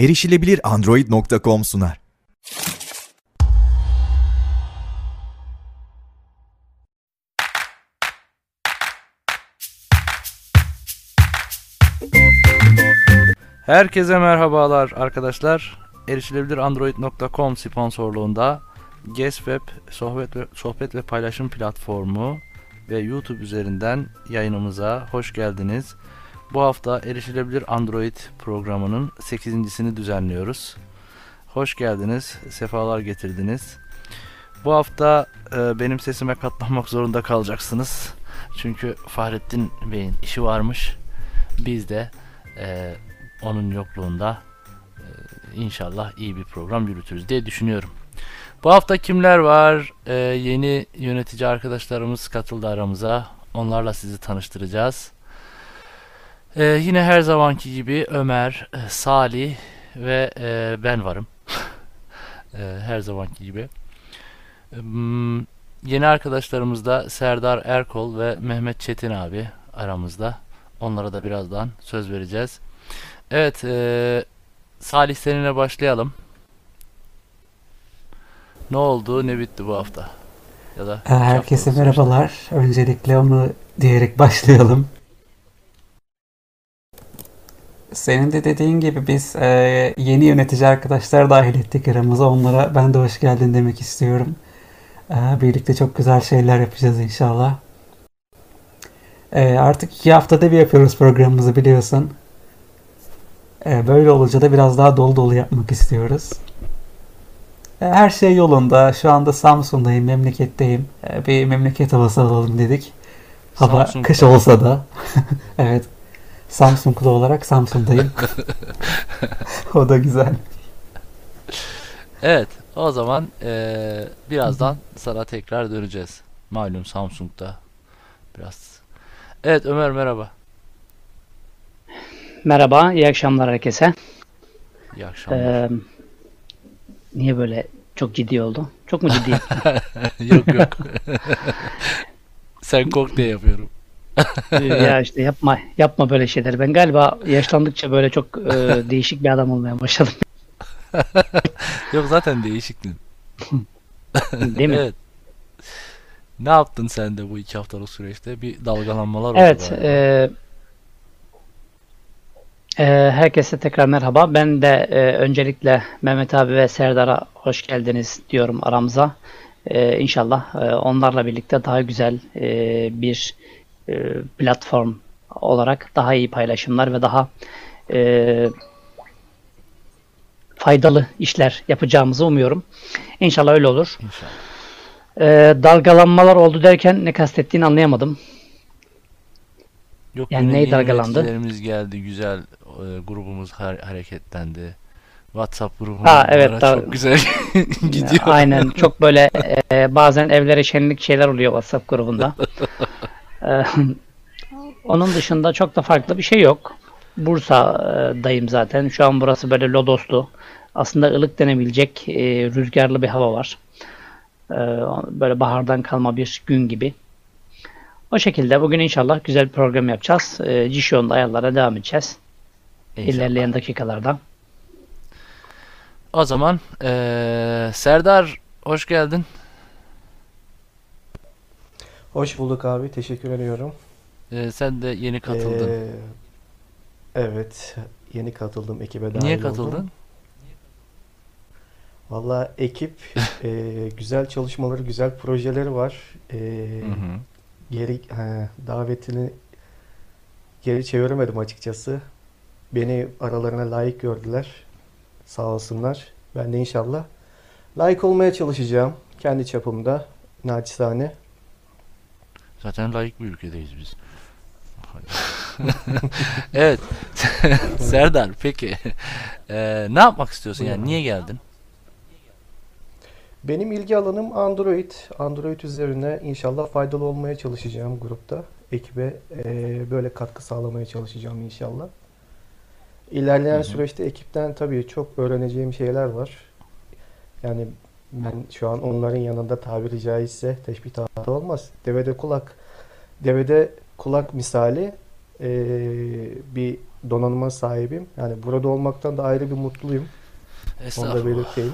ErişilebilirAndroid.com sunar. Herkese merhabalar arkadaşlar. ErişilebilirAndroid.com sponsorluğunda Gesweb sohbet ve paylaşım platformu ve YouTube üzerinden yayınımıza hoş geldiniz. Bu hafta Erişilebilir Android programının 8.sini düzenliyoruz. Hoş geldiniz, sefalar getirdiniz. Bu hafta benim sesime katlanmak zorunda kalacaksınız. Çünkü Fahrettin Bey'in işi varmış. Biz de onun yokluğunda inşallah iyi bir program yürütürüz diye düşünüyorum. Bu hafta kimler var? Yeni yönetici arkadaşlarımız katıldı aramıza. Onlarla sizi tanıştıracağız. Yine her zamanki gibi Ömer, Salih ve ben varım. Her zamanki gibi. Yeni arkadaşlarımız da Serdar Erkol ve Mehmet Çetin abi aramızda. Onlara da birazdan söz vereceğiz. Evet, Salih seninle başlayalım. Ne oldu, ne bitti bu hafta? Ya da herkese merhabalar. Öncelikle onu diyerek başlayalım. Senin de dediğin gibi biz yeni yönetici arkadaşlar dahil ettik aramıza. Onlara ben de hoş geldin demek istiyorum. Birlikte çok güzel şeyler yapacağız inşallah. Artık 2 haftada bir yapıyoruz programımızı biliyorsun. Böyle olunca da biraz daha dolu dolu yapmak istiyoruz. Her şey yolunda. Şu anda Samsun'dayım, memleketteyim. Bir memleket havası alalım dedik. Hava Samsung'da. Kış olsa da. Evet. Samsunglu olarak Samsun'dayım. O da güzel. Evet, o zaman birazdan sana tekrar döneceğiz. Malum Samsung'da biraz. Evet Ömer, merhaba. Merhaba, iyi akşamlar herkese. İyi akşamlar. Niye böyle çok ciddi oldu? Çok mu ciddi? Yok. Sen kork diye yapıyorum. Ya işte yapma böyle şeyler. Ben galiba yaşlandıkça böyle çok değişik bir adam olmaya başladım. Yok, zaten değişiktin. Değil mi? Evet. Ne yaptın sen de bu 2 haftalık süreçte? Bir dalgalanmalar oldu. Evet. Herkese tekrar merhaba. Ben de öncelikle Mehmet abi ve Serdar'a hoş geldiniz diyorum aramıza. İnşallah onlarla birlikte daha güzel bir platform olarak daha iyi paylaşımlar ve daha faydalı işler yapacağımızı umuyorum. İnşallah öyle olur. İnşallah. Dalgalanmalar oldu derken ne kastettiğini anlayamadım. Yok, yani neyi dalgalandı? Yöneticilerimiz geldi, güzel grubumuz hareketlendi. WhatsApp grubumuz evet, çok güzel gidiyor. Aynen, çok böyle bazen evlere şenlik şeyler oluyor WhatsApp grubunda. Onun dışında çok da farklı bir şey yok. Bursa'dayım zaten. Şu an burası böyle lodoslu. Aslında ılık denebilecek rüzgarlı bir hava var. Böyle bahardan kalma bir gün gibi. O şekilde bugün inşallah güzel bir program yapacağız. Jieshuo'nun ayarlara devam edeceğiz. İnşallah. İlerleyen dakikalarda. O zaman Serdar, hoş geldin. Hoş bulduk abi. Teşekkür ediyorum. Sen de yeni katıldın. Evet. Yeni katıldım. Ekibe dahil. Niye katıldın? Valla ekip güzel çalışmaları, güzel projeleri var. Davetini geri çeviremedim açıkçası. Beni aralarına layık gördüler. Sağ olsunlar. Ben de inşallah layık olmaya çalışacağım. Kendi çapımda. Naçizane. Zaten layık bir ülkedeyiz biz. Evet. Serdar, peki ne yapmak istiyorsun? Yani niye geldin? Benim ilgi alanım Android. Android üzerine inşallah faydalı olmaya çalışacağım grupta. Ekibe böyle katkı sağlamaya çalışacağım inşallah. İlerleyen süreçte ekipten tabii çok öğreneceğim şeyler var. Yani ben şu an onların yanında tabiri caizse teşbih tahta olmaz. Devede kulak misali bir donanıma sahibim. Yani burada olmaktan da ayrı bir mutluyum. Onu da belirteyim.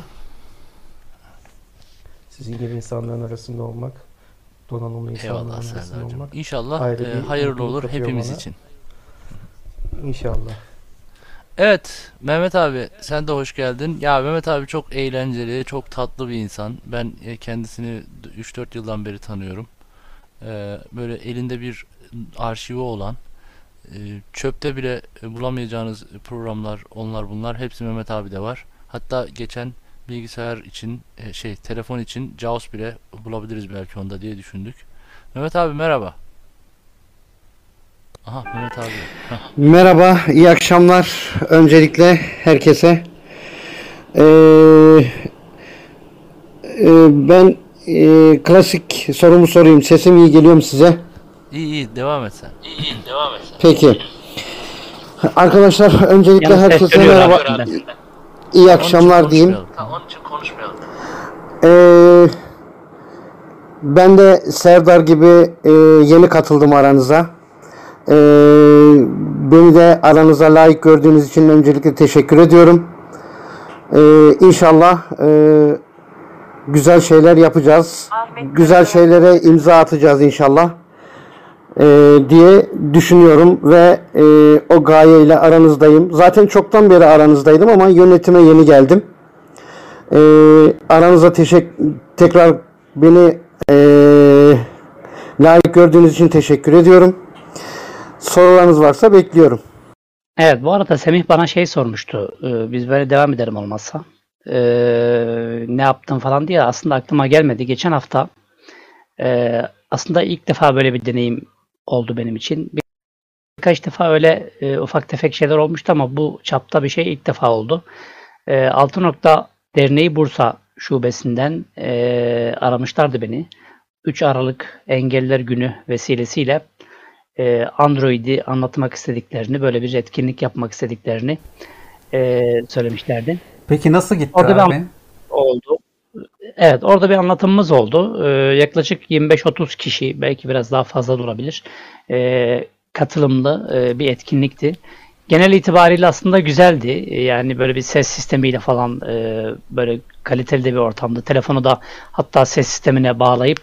Sizin gibi insanların arasında olmak, donanımlı insanların arasında olmak. İnşallah hayırlı olur hepimiz için. İnşallah. Evet Mehmet abi, sen de hoş geldin. Ya Mehmet abi çok eğlenceli, çok tatlı bir insan. Ben kendisini 3-4 yıldan beri tanıyorum. Böyle elinde bir arşivi olan, çöpte bile bulamayacağınız programlar, onlar bunlar hepsi Mehmet abi de var. Hatta geçen bilgisayar için, telefon için JAWS bile bulabiliriz belki onda diye düşündük. Mehmet abi merhaba. Aha, Mehmet abi. Merhaba, iyi akşamlar. Öncelikle herkese. Ben klasik sorumu sorayım. Sesim iyi geliyor mu size? İyi iyi, devam et sen. Peki. Arkadaşlar öncelikle yani herkese merhaba. İyi akşamlar diyeyim. Onun için konuşmayalım. Ben de Serdar gibi yeni katıldım aranıza. Beni de aranıza layık gördüğünüz için öncelikle teşekkür ediyorum. İnşallah güzel şeyler yapacağız. Güzel şeylere imza atacağız inşallah diye düşünüyorum ve o gayeyle aranızdayım. Zaten çoktan beri aranızdaydım ama yönetime yeni geldim. Aranıza tekrar beni layık gördüğünüz için teşekkür ediyorum. Sorularınız varsa bekliyorum. Evet, bu arada Semih bana şey sormuştu. Biz böyle devam edelim olmazsa. Ne yaptın falan diye, aslında aklıma gelmedi. Geçen hafta aslında ilk defa böyle bir deneyim oldu benim için. Birkaç defa öyle ufak tefek şeyler olmuştu ama bu çapta bir şey ilk defa oldu. Altı Nokta Derneği Bursa Şubesi'nden aramışlardı beni. 3 Aralık Engelliler Günü vesilesiyle Android'i anlatmak istediklerini, böyle bir etkinlik yapmak istediklerini söylemişlerdi. Peki nasıl gitti orada abi? Oldu. Evet, orada bir anlatımımız oldu. Yaklaşık 25-30 kişi, belki biraz daha fazla da olabilir, katılımlı bir etkinlikti. Genel itibariyle aslında güzeldi. Yani böyle bir ses sistemiyle falan böyle kaliteli de bir ortamda. Telefonu da hatta ses sistemine bağlayıp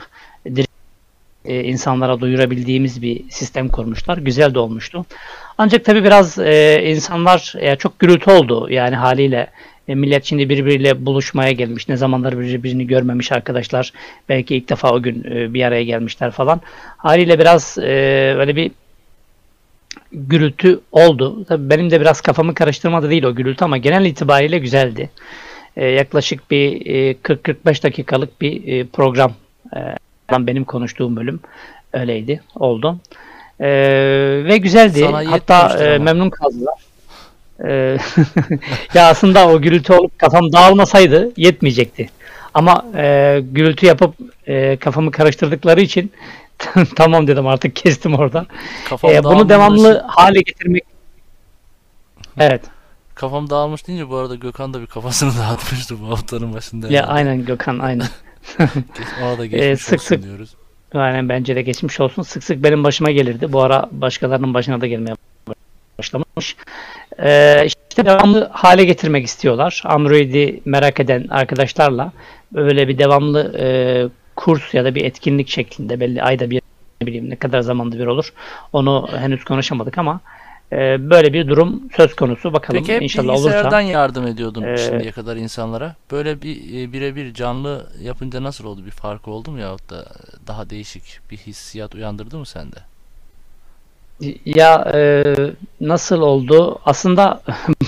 insanlara duyurabildiğimiz bir sistem kurmuşlar. Güzel de olmuştu. Ancak tabii biraz insanlar çok gürültü oldu. Yani haliyle millet şimdi birbiriyle buluşmaya gelmiş. Ne zamanlar birbirini görmemiş arkadaşlar. Belki ilk defa o gün bir araya gelmişler falan. Haliyle biraz böyle bir gürültü oldu. Tabii benim de biraz kafamı karıştırmadı değil o gürültü ama genel itibariyle güzeldi. Yaklaşık bir 40-45 dakikalık bir program benim konuştuğum bölüm öyleydi, oldu ve güzeldi. Hatta memnun kaldılar. Ya aslında o gürültü olup kafam dağılmasaydı yetmeyecekti. Ama gürültü yapıp kafamı karıştırdıkları için tamam dedim, artık kestim orada. Bunu devamlı hale getirmek. Evet. Kafam dağılmış deyince bu arada Gökhan da bir kafasını dağıtmıştı bu haftanın başında. Ya yani. Aynen Gökhan, aynen. Ona da geçmiş olsun diyoruz. Aynen, bence de geçmiş olsun. Sık sık benim başıma gelirdi. Bu ara başkalarının başına da gelmeye başlamış. İşte devamlı hale getirmek istiyorlar. Android'i merak eden arkadaşlarla böyle bir devamlı kurs ya da bir etkinlik şeklinde, belli ayda bir, ne bileyim ne kadar zamanda bir olur. Onu henüz konuşamadık ama böyle bir durum söz konusu. Bakalım inşallah olursa. Peki bilgisayardan yardım ediyordun şimdiye kadar insanlara. Böyle bir birebir canlı yapınca nasıl oldu? Bir farkı oldu mu yahut da daha değişik bir hissiyat uyandırdı mı sende? Ya nasıl oldu? Aslında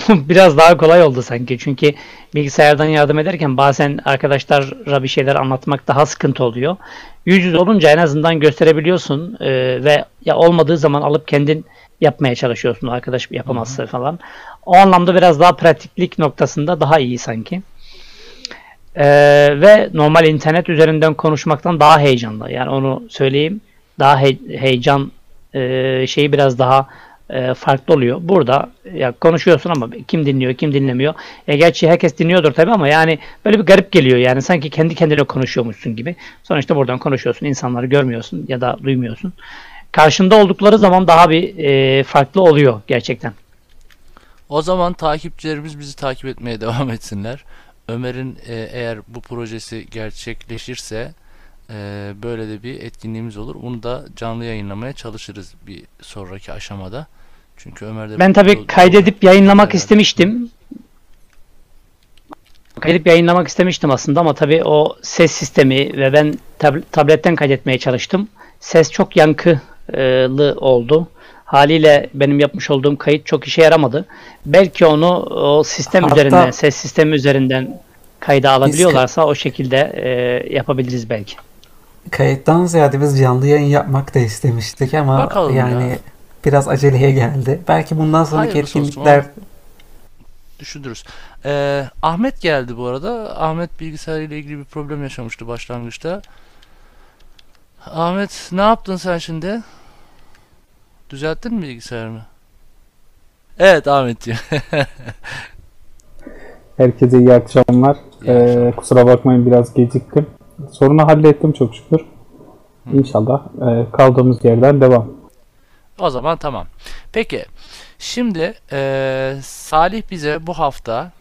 biraz daha kolay oldu sanki. Çünkü bilgisayardan yardım ederken bazen arkadaşlara bir şeyler anlatmak daha sıkıntı oluyor. Yüz yüze olunca en azından gösterebiliyorsun ve ya olmadığı zaman alıp kendin yapmaya çalışıyorsun, arkadaş yapamazsa falan. O anlamda biraz daha pratiklik noktasında daha iyi sanki. Ve normal internet üzerinden konuşmaktan daha heyecanlı. Yani onu söyleyeyim. Daha heyecan şeyi biraz daha farklı oluyor. Burada ya konuşuyorsun ama kim dinliyor, kim dinlemiyor. Gerçi herkes dinliyordur tabii ama yani böyle bir garip geliyor. Yani sanki kendi kendine konuşuyormuşsun gibi. Sonuçta buradan konuşuyorsun. İnsanları görmüyorsun ya da duymuyorsun. karşında oldukları zaman daha bir farklı oluyor gerçekten. O zaman takipçilerimiz bizi takip etmeye devam etsinler. Ömer'in eğer bu projesi gerçekleşirse böyle de bir etkinliğimiz olur. Bunu da canlı yayınlamaya çalışırız bir sonraki aşamada. Çünkü Ömer'de ben tabii kaydedip yayınlamak istemiştim. Kaydedip yayınlamak istemiştim aslında ama tabii o ses sistemi ve ben tabletten kaydetmeye çalıştım. Ses çok yankılı oldu. Haliyle benim yapmış olduğum kayıt çok işe yaramadı. Belki onu o sistem hatta üzerinden, ses sistemi üzerinden kayda alabiliyorlarsa o şekilde yapabiliriz belki. Kayıttan ziyade biz canlı yayın yapmak da istemiştik ama bakalım yani ya, biraz aceleye geldi. Belki bundan sonraki etkinlikler düşünürüz. Ahmet geldi bu arada. Ahmet bilgisayarıyla ilgili bir problem yaşamıştı başlangıçta. Ahmet ne yaptın sen şimdi? Düzelttin mi bilgisayarını? Evet Ahmetciğim. Herkese iyi akşamlar. Kusura bakmayın biraz geciktim. Sorunu hallettim çok şükür. İnşallah kaldığımız yerden devam. O zaman tamam. Peki şimdi Salih bize bu hafta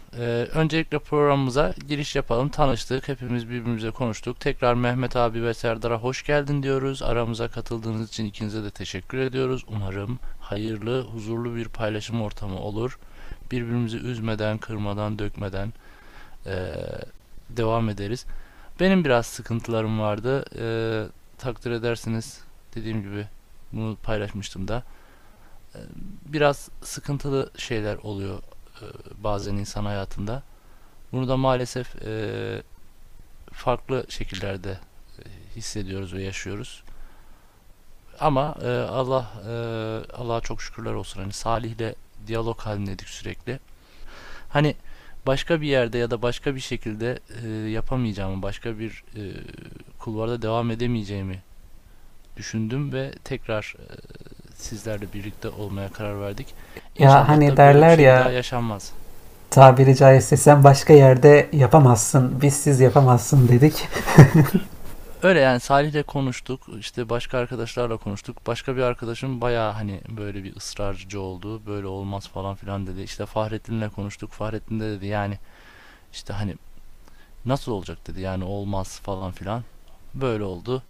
öncelikle programımıza giriş yapalım. Tanıştık, hepimiz birbirimize konuştuk. Tekrar Mehmet abi ve Serdar'a hoş geldin diyoruz. Aramıza katıldığınız için ikinize de teşekkür ediyoruz. Umarım hayırlı, huzurlu bir paylaşım ortamı olur. Birbirimizi üzmeden, kırmadan, dökmeden devam ederiz. Benim biraz sıkıntılarım vardı. Takdir edersiniz, dediğim gibi bunu paylaşmıştım da. Biraz sıkıntılı şeyler oluyor bazen insan hayatında. Bunu da maalesef farklı şekillerde hissediyoruz ve yaşıyoruz. Ama Allah'a çok şükürler olsun. Hani Salih'le diyalog halindeydik sürekli. Hani başka bir yerde ya da başka bir şekilde yapamayacağımı, başka bir kulvarda devam edemeyeceğimi düşündüm ve tekrar sizlerle birlikte olmaya karar verdik. İnşallah ya hani derler şey ya yaşanmaz. Tabiri caizse sen başka yerde yapamazsın, siz yapamazsın dedik. Öyle yani Salih'le konuştuk, işte başka arkadaşlarla konuştuk. Başka bir arkadaşım bayağı hani böyle bir ısrarcı oldu. Böyle olmaz falan filan dedi. İşte Fahrettin'le konuştuk. Fahrettin de dedi yani işte hani nasıl olacak dedi. Yani olmaz falan filan. Böyle oldu.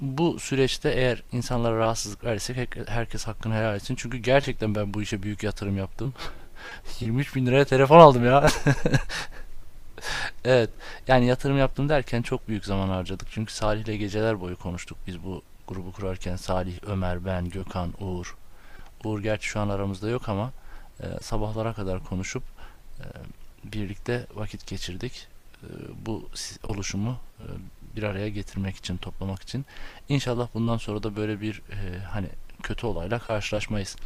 Bu süreçte eğer insanlara rahatsızlık verirsek herkes hakkını helal etsin. Çünkü gerçekten ben bu işe büyük yatırım yaptım. 23 bin liraya telefon aldım ya. Evet. Yani yatırım yaptım derken çok büyük zaman harcadık. Çünkü Salih'le geceler boyu konuştuk. Biz bu grubu kurarken Salih, Ömer, ben, Gökhan, Uğur. Uğur gerçi şu an aramızda yok ama sabahlara kadar konuşup birlikte vakit geçirdik. Bu oluşumu bir araya getirmek için, toplamak için. İnşallah bundan sonra da böyle bir hani kötü olayla karşılaşmayız.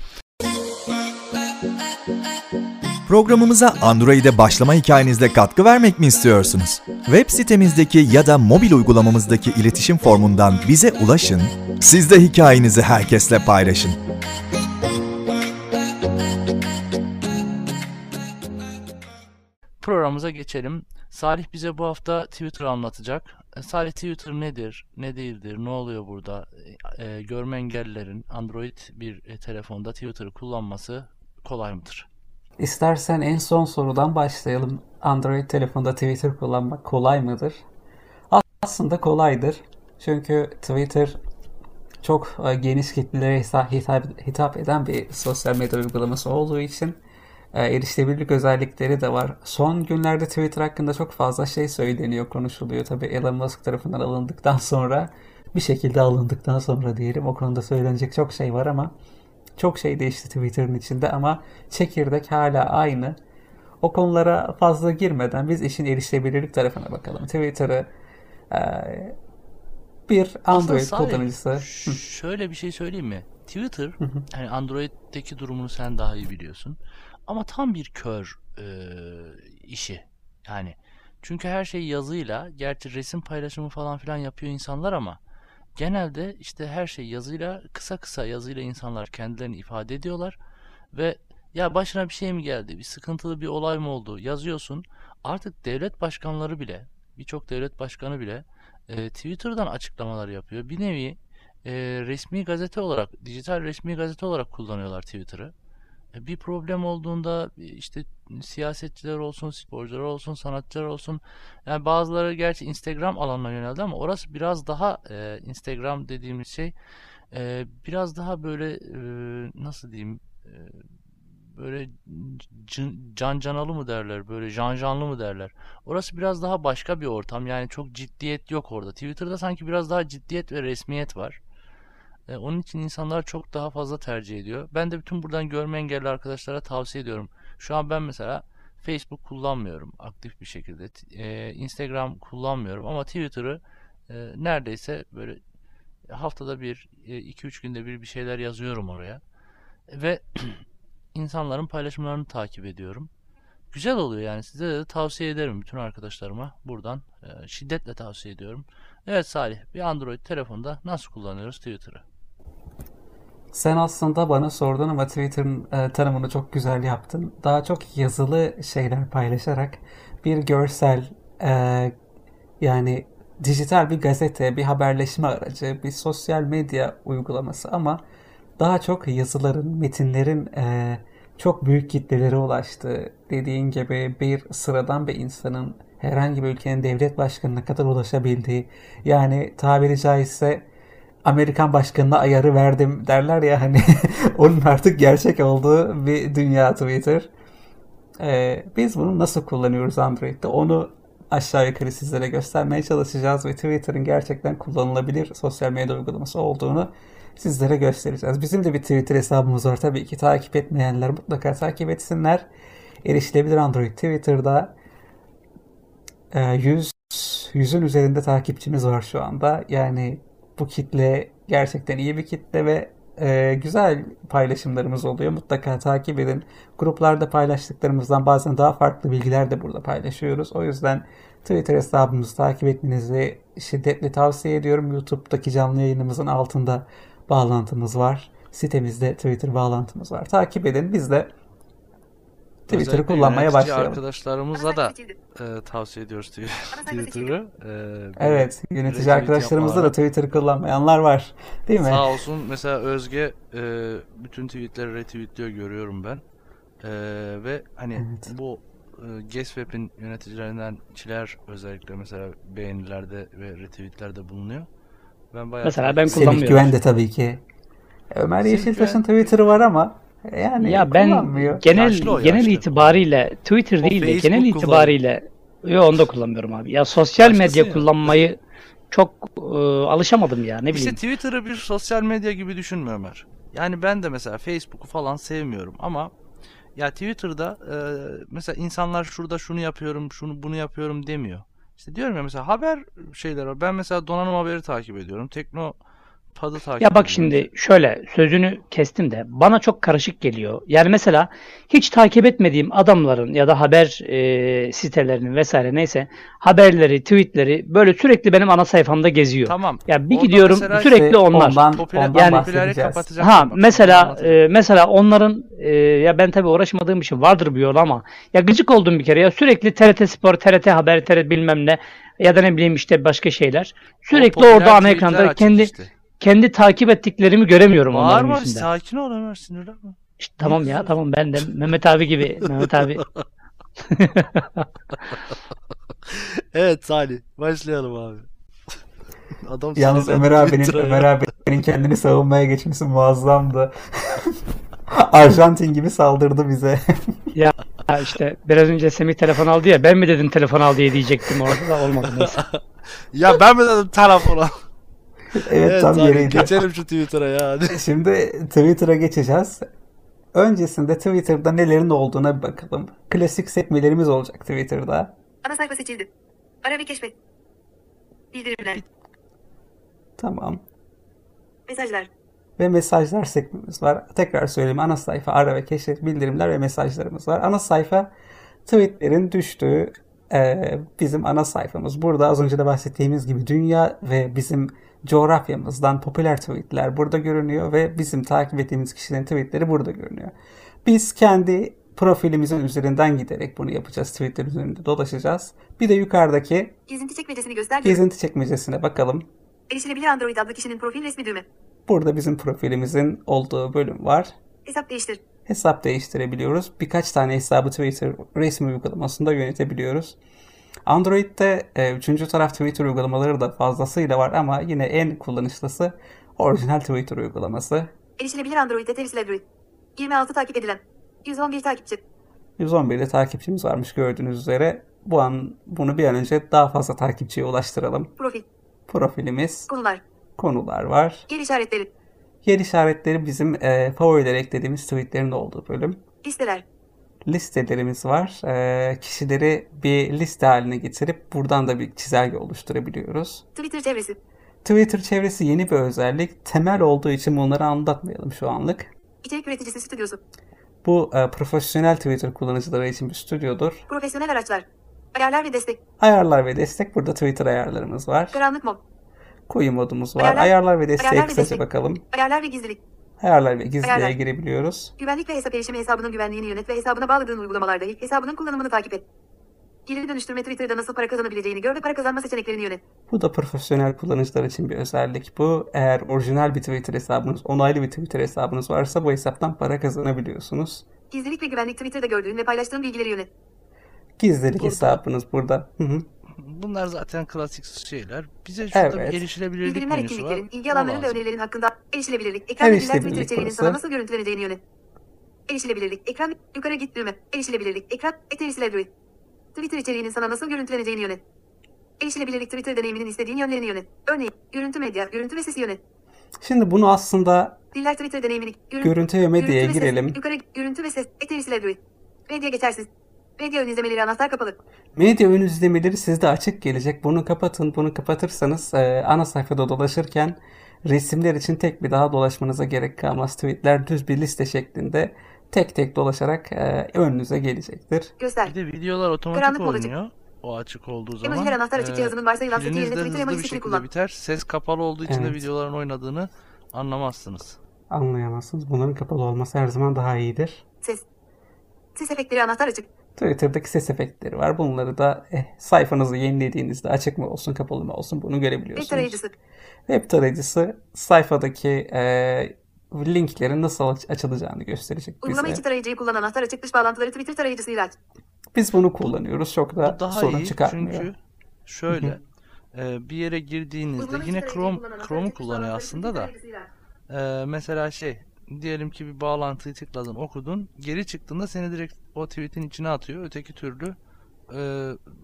Programımıza Android'e başlama hikayenizle katkı vermek mi istiyorsunuz? Web sitemizdeki ya da mobil uygulamamızdaki iletişim formundan bize ulaşın, siz de hikayenizi herkesle paylaşın. Programımıza geçelim. Salih bize bu hafta Twitter'ı anlatacak. Salih, Twitter nedir, ne değildir, ne oluyor burada? Görme engellilerin Android bir telefonda Twitter'ı kullanması kolay mıdır? İstersen en son sorudan başlayalım. Android telefonda Twitter kullanmak kolay mıdır? Aslında kolaydır. Çünkü Twitter çok geniş kitlelere hitap eden bir sosyal medya uygulaması olduğu için erişilebilirlik özellikleri de var. Son günlerde Twitter hakkında çok fazla şey söyleniyor, konuşuluyor. Tabii Elon Musk tarafından alındıktan sonra, bir şekilde alındıktan sonra diyelim, o konuda söylenecek çok şey var ama çok şey değişti Twitter'ın içinde ama çekirdek hala aynı. O konulara fazla girmeden biz işin erişilebilirlik tarafına bakalım. Twitter'ı bir Android kullanıcısı... Şöyle bir şey söyleyeyim mi? Twitter, yani Android'deki durumunu sen daha iyi biliyorsun. Ama tam bir kör işi yani. Çünkü her şey yazıyla, gerçi resim paylaşımı falan filan yapıyor insanlar ama genelde işte her şey yazıyla, kısa kısa yazıyla insanlar kendilerini ifade ediyorlar ve ya başına bir şey mi geldi, bir sıkıntılı bir olay mı oldu yazıyorsun. Artık devlet başkanları bile, birçok devlet başkanı bile Twitter'dan açıklamalar yapıyor. Bir nevi resmi gazete olarak, dijital resmi gazete olarak kullanıyorlar Twitter'ı. Bir problem olduğunda işte siyasetçiler olsun, sporcular olsun, sanatçılar olsun, yani bazıları gerçi Instagram alanına yöneldi ama orası biraz daha Instagram dediğimiz şey biraz daha böyle nasıl diyeyim, böyle canalı mı derler, böyle janjanlı mı derler, orası biraz daha başka bir ortam. Yani çok ciddiyet yok orada. Twitter'da sanki biraz daha ciddiyet ve resmiyet var. Onun için insanlar çok daha fazla tercih ediyor. Ben de bütün buradan görme engelli arkadaşlara tavsiye ediyorum. Şu an ben mesela Facebook kullanmıyorum aktif bir şekilde. Instagram kullanmıyorum ama Twitter'ı neredeyse böyle haftada bir, 2-3 günde bir şeyler yazıyorum oraya. Ve insanların paylaşımlarını takip ediyorum. Güzel oluyor yani. Size de tavsiye ederim bütün arkadaşlarıma. Buradan şiddetle tavsiye ediyorum. Evet Salih, bir Android telefonda nasıl kullanıyoruz Twitter'ı? Sen aslında bana sordun ama Twitter'ın tanımını çok güzel yaptın. Daha çok yazılı şeyler paylaşarak bir görsel, yani dijital bir gazete, bir haberleşme aracı, bir sosyal medya uygulaması ama daha çok yazıların, metinlerin çok büyük kitlelere ulaştığı, dediğin gibi bir sıradan bir insanın herhangi bir ülkenin devlet başkanına kadar ulaşabildiği, yani tabiri caizse Amerikan başkanına ayarı verdim derler ya hani onun artık gerçek olduğu bir dünya Twitter. Biz bunu nasıl kullanıyoruz Android'de, onu aşağı yukarı sizlere göstermeye çalışacağız ve Twitter'ın gerçekten kullanılabilir sosyal medya uygulaması olduğunu sizlere göstereceğiz. Bizim de bir Twitter hesabımız var. Tabii ki takip etmeyenler mutlaka takip etsinler. Erişilebilir Android Twitter'da 100'ün üzerinde takipçimiz var şu anda. Yani bu kitle gerçekten iyi bir kitle ve güzel paylaşımlarımız oluyor. Mutlaka takip edin. Gruplarda paylaştıklarımızdan bazen daha farklı bilgiler de burada paylaşıyoruz. O yüzden Twitter hesabımızı takip etmenizi şiddetle tavsiye ediyorum. YouTube'daki canlı yayınımızın altında bağlantımız var. Sitemizde Twitter bağlantımız var. Takip edin. Biz de Twitter'ı kullanmaya başlayalım. Arkadaşlarımıza da tavsiye ediyoruz Twitter'ı. Evet, yönetici arkadaşlarımızda da Twitter'ı kullanmayanlar var. Değil mi? Sağ olsun. Mesela Özge bütün tweetleri retweetliyor, görüyorum ben. Ve hani evet, bu Gesweb'in yöneticilerinden Çiler özellikle mesela beğenilerde ve retweetlerde bulunuyor. Ben bayağı mesela ben kullanmıyorum. Selim Güven de tabii ki. Ömer Yeşiltaş'ın Twitter'ı var ama yani ya ben genel itibariyle Twitter değil de genel itibariyle onu da kullanmıyorum abi. Ya sosyal medya kullanmayı çok alışamadım ya, ne bileyim. İşte Twitter'ı bir sosyal medya gibi düşünme Ömer. Yani ben de mesela Facebook'u falan sevmiyorum ama ya Twitter'da mesela insanlar şurada şunu yapıyorum, şunu bunu yapıyorum demiyor. İşte diyorum ya mesela haber şeyler var. Ben mesela donanım haberi takip ediyorum. Teknopad'ı takip ediyorum. Ya bak şimdi şöyle sözünü kestim de bana çok karışık geliyor. Yani mesela hiç takip etmediğim adamların ya da haber sitelerinin vesaire neyse haberleri, tweetleri böyle sürekli benim ana sayfamda geziyor. Tamam. Ya yani bir orada gidiyorum sürekli işte onlar. Ondan bahsedeceğiz. Yani ha mesela mesela onların ya ben tabii uğraşmadığım için vardır bir yol ama ya gıcık oldum bir kere ya, sürekli TRT Spor, TRT Haber, TRT bilmem ne ya da ne bileyim işte başka şeyler. Sürekli orada ana ekranda kendi takip ettiklerimi göremiyorum onların içinde. Var sakin ol Ömer, sinirlenme. İşte, tamam ya tamam, ben de Mehmet abi gibi Mehmet abi. Evet Salih, başlayalım abi. Adam yalnız Ömer abinin kendini savunmaya geçmesi muazzamdı. Arjantin gibi saldırdı bize. Ya işte biraz önce Semih telefon aldı ya, ben mi dedim telefon al diye diyecektim, orada da olmadı mesela. Ya ben mi dedim telefon al? Evet tam yeriydi. Geçelim şu Twitter'a ya. Şimdi Twitter'a geçeceğiz. Öncesinde Twitter'da nelerin olduğuna bir bakalım. Klasik sekmelerimiz olacak Twitter'da. Ana sayfa seçildi. Ara ve keşfet. Bildirimler. Tamam. Mesajlar. Ve mesajlar sekmemiz var. Tekrar söyleyeyim. Ana sayfa, ara ve keşfet, bildirimler ve mesajlarımız var. Ana sayfa tweetlerin düştüğü bizim ana sayfamız. Burada az önce de bahsettiğimiz gibi dünya ve bizim coğrafyamızdan popüler tweetler burada görünüyor ve bizim takip ettiğimiz kişilerin tweetleri burada görünüyor. Biz kendi profilimizin üzerinden giderek bunu yapacağız. Twitter üzerinde dolaşacağız. Bir de yukarıdaki gezinti çekmecesine bakalım. Erişilebilir Android adlı kişinin profil resmi düğme. Burada bizim profilimizin olduğu bölüm var. Hesap değiştir. Hesap değiştirebiliyoruz. Birkaç tane hesabı Twitter resmi uygulamasında yönetebiliyoruz. Android'de üçüncü taraf Twitter uygulamaları da fazlasıyla var ama yine en kullanışlısı orijinal Twitter uygulaması. Erişilebilir Android'de temsil edilir. 26 takip edilen. 111 takipçi. 111 de takipçimiz varmış gördüğünüz üzere. Bunu bir an önce daha fazla takipçiye ulaştıralım. Profil. Profilimiz. Konular. Konular var. Yer işaretleri. Yer işaretleri bizim favorilere eklediğimiz tweetlerin olduğu bölüm. Listeler. Listelerimiz var. Kişileri bir liste haline getirip buradan da bir çizelge oluşturabiliyoruz. Twitter çevresi. Twitter çevresi yeni bir özellik. Temel olduğu için bunları anlatmayalım şu anlık. İçerik üreticisi stüdyosu. Bu profesyonel Twitter kullanıcıları için bir stüdyodur. Profesyonel araçlar. Ayarlar ve destek. Ayarlar ve destek. Burada Twitter ayarlarımız var. Karanlık mod. Koyu modumuz var. Ayarlar ve desteğe kısaca bakalım. Ayarlar ve gizlilik. Ayarlar ve gizliliğe girebiliyoruz. Güvenlik ve hesap erişimi hesabının güvenliğini yönet ve hesabına bağladığın uygulamalarda hesabının kullanımını takip et. Geri dönüştürme Twitter'da nasıl para kazanabileceğini gör ve para kazanma seçeneklerini yönet. Bu da profesyonel kullanıcılar için bir özellik bu. Eğer orijinal bir Twitter hesabınız, onaylı bir Twitter hesabınız varsa bu hesaptan para kazanabiliyorsunuz. Gizlilik ve güvenlik Twitter'da gördüğün ve paylaştığın bilgileri yönet. Gizlilik hesabınız burada. Bunlar zaten klasik şeyler. Bize şurada bir erişilebilirlik menüsü var. İlgi alanları ve önerilerin hakkında erişilebilirlik. Ekran bilgiler Twitter içeriğinin sana nasıl görüntüleneceğini yönet. Erişilebilirlik. Ekran yukarı git düğme. Erişilebilirlik. Ekran erişilebilirlik. Twitter içeriğinin sana nasıl görüntüleneceğini yönet. Erişilebilirlik Twitter deneyiminin istediğin yönlerini yönet. Örneğin görüntü medya, görüntü ve sesi yönet. Şimdi bunu aslında diller Twitter deneyimini görüntü ve medyaya girelim. Yukarı görüntü ve ses erişilebilirlik. Medya geçersiz. Medya ön izlemeleri anahtar kapalı. Medya ön izlemeleri sizde açık gelecek. Bunu kapatın. Bunu kapatırsanız ana sayfada dolaşırken resimler için tek bir daha dolaşmanıza gerek kalmaz. Tweetler düz bir liste şeklinde tek tek dolaşarak önünüze gelecektir. Göster. Bir de videolar otomatik oynuyor. O açık olduğu zaman. Emojiler anahtar açık cihazının varsayılan seti yerine Twitter emojisini kullan. Biter. Ses kapalı olduğu için de videoların oynadığını anlamazsınız. Anlayamazsınız. Bunların kapalı olması her zaman daha iyidir. Ses efektleri anahtar açık. Twitter'daki ses efektleri var. Bunları da sayfanızı yenilediğinizde açık mı olsun, kapalı mı olsun bunu görebiliyorsunuz. Web tarayıcısı. Web tarayıcısı sayfadaki linklerin nasıl açılacağını gösterecek bize. Uygulama içi tarayıcıyı kullanan anahtar açık dış bağlantıları Twitter tarayıcısıyla aç. Biz bunu kullanıyoruz. Çok da sorun çıkarmıyor. Çünkü şöyle bir yere girdiğinizde yine Chrome'u kullanıyor aslında da. Mesela diyelim ki bir bağlantıyı tıkladın, okudun. Geri çıktığında seni direkt o tweet'in içine atıyor. Öteki türlü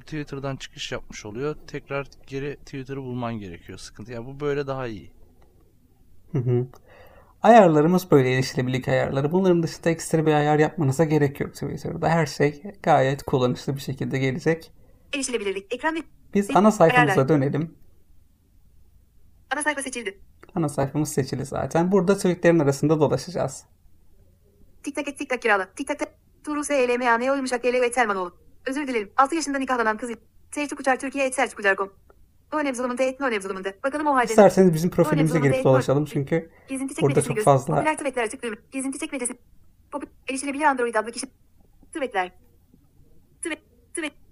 Twitter'dan çıkış yapmış oluyor. Tekrar geri Twitter'ı bulman gerekiyor. Sıkıntı. Yani bu böyle daha iyi. Ayarlarımız böyle erişilebilirlik ayarları. Bunların dışında ekstra bir ayar yapmanıza gerek yok Twitter'da. Her şey gayet kullanışlı bir şekilde gelecek. Erişilebilirlik. Biz ana sayfamıza dönelim. Ana sayfa seçildi. Ana sayfamız seçili zaten. Burada tweetlerin arasında dolaşacağız. TikTok et TikTok kirala. TikTok et. Turu SLMAN'e yumuşak ele et Selmanoğlu. Özür dilerim. 6 yaşında nikahlanan kız. Selçuk Uçar Türkiye et Selçuk Uçar.com. Önem zulümünde et. Önem zulümünde. Bakalım o halde. İsterseniz bizim profilimize girip dolaşalım çünkü burada çok fazla. Popüler tweetler açık düğme. Gezinti çekmecesi. Erişilebilir Android adlı kişi. Tweetler.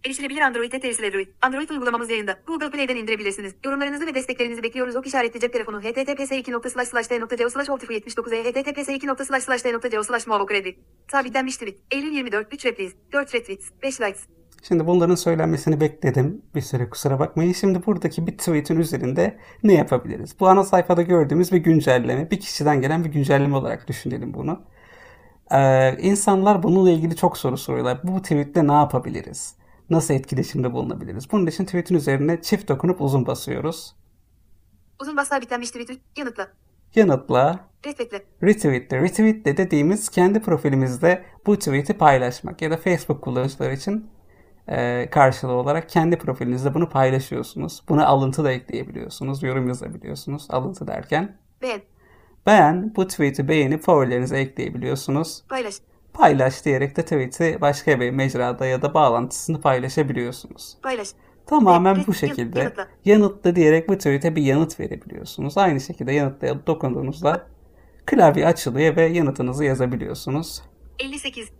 Erişilebilir Android'de erişilebilir. Android uygulamamız yayında. Google Play'den indirebilirsiniz. Yorumlarınızı ve desteklerinizi bekliyoruz. Ok işaretli cep telefonu https://t.co/optifu79e https://t.co/mobokredi. Sabitlenmiş tweet. Eylül 24 3 retweet, 4 retweet, 5 likes. Şimdi bunların söylenmesini bekledim. Bir süre kusura bakmayın. Şimdi buradaki bir tweet'in üzerinde ne yapabiliriz? Bu ana sayfada gördüğümüz bir güncelleme. Bir kişiden gelen bir güncelleme olarak düşünelim bunu. İnsanlar bununla ilgili çok soru soruyorlar. Bu tweetle ne yapabiliriz? Nasıl etkileşimde bulunabiliriz? Bunun için tweet'in üzerine çift dokunup uzun basıyoruz. Uzun bas sabitlenmiş tweet yanıtla. Yanıtla. Retweetle. Retweetle. Retweetle dediğimiz kendi profilimizde bu tweet'i paylaşmak ya da Facebook kullanıcıları için karşılığı olarak kendi profilinizde bunu paylaşıyorsunuz. Buna alıntı da ekleyebiliyorsunuz. Yorum yazabiliyorsunuz. Alıntı derken. Beğen. Beğen. Bu tweet'i beğenip favorilerinize ekleyebiliyorsunuz. Paylaş. Paylaş diyerek de tweet'i başka bir mecrada ya da bağlantısını paylaşabiliyorsunuz. Paylaş. Tamamen bu şekilde yanıtla diyerek bu tweet'e bir yanıt verebiliyorsunuz. Aynı şekilde yanıtla dokunduğunuzda klavye açılıyor ve yanıtınızı yazabiliyorsunuz. 58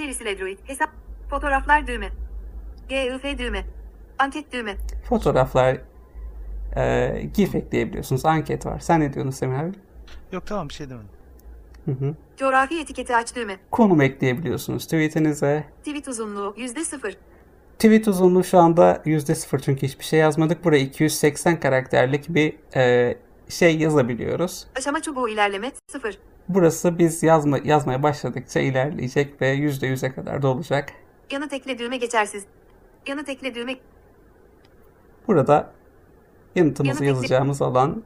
ErişilebilirAndroid hesap, fotoğraflar düğme, GIF düğme, anket düğme. Fotoğraflar, GIF ekleyebiliyorsunuz. Anket var. Sen ne diyordun Semih abi? Yok tamam, bir şey demedim. Hı-hı. Coğrafi etiketi aç düğme. Konum ekleyebiliyorsunuz tweetinize. Tweet uzunluğu %0. Tweet uzunluğu şu anda %0 çünkü hiçbir şey yazmadık. Buraya 280 karakterlik bir şey yazabiliyoruz. Aşama çubuğu ilerleme 0. Burası biz yazmaya başladıkça ilerleyecek ve %100'e kadar da olacak. Yanıt ekle düğme geçersiz. Yanıt ekle düğme. Burada yanıtımızı yazacağımız alan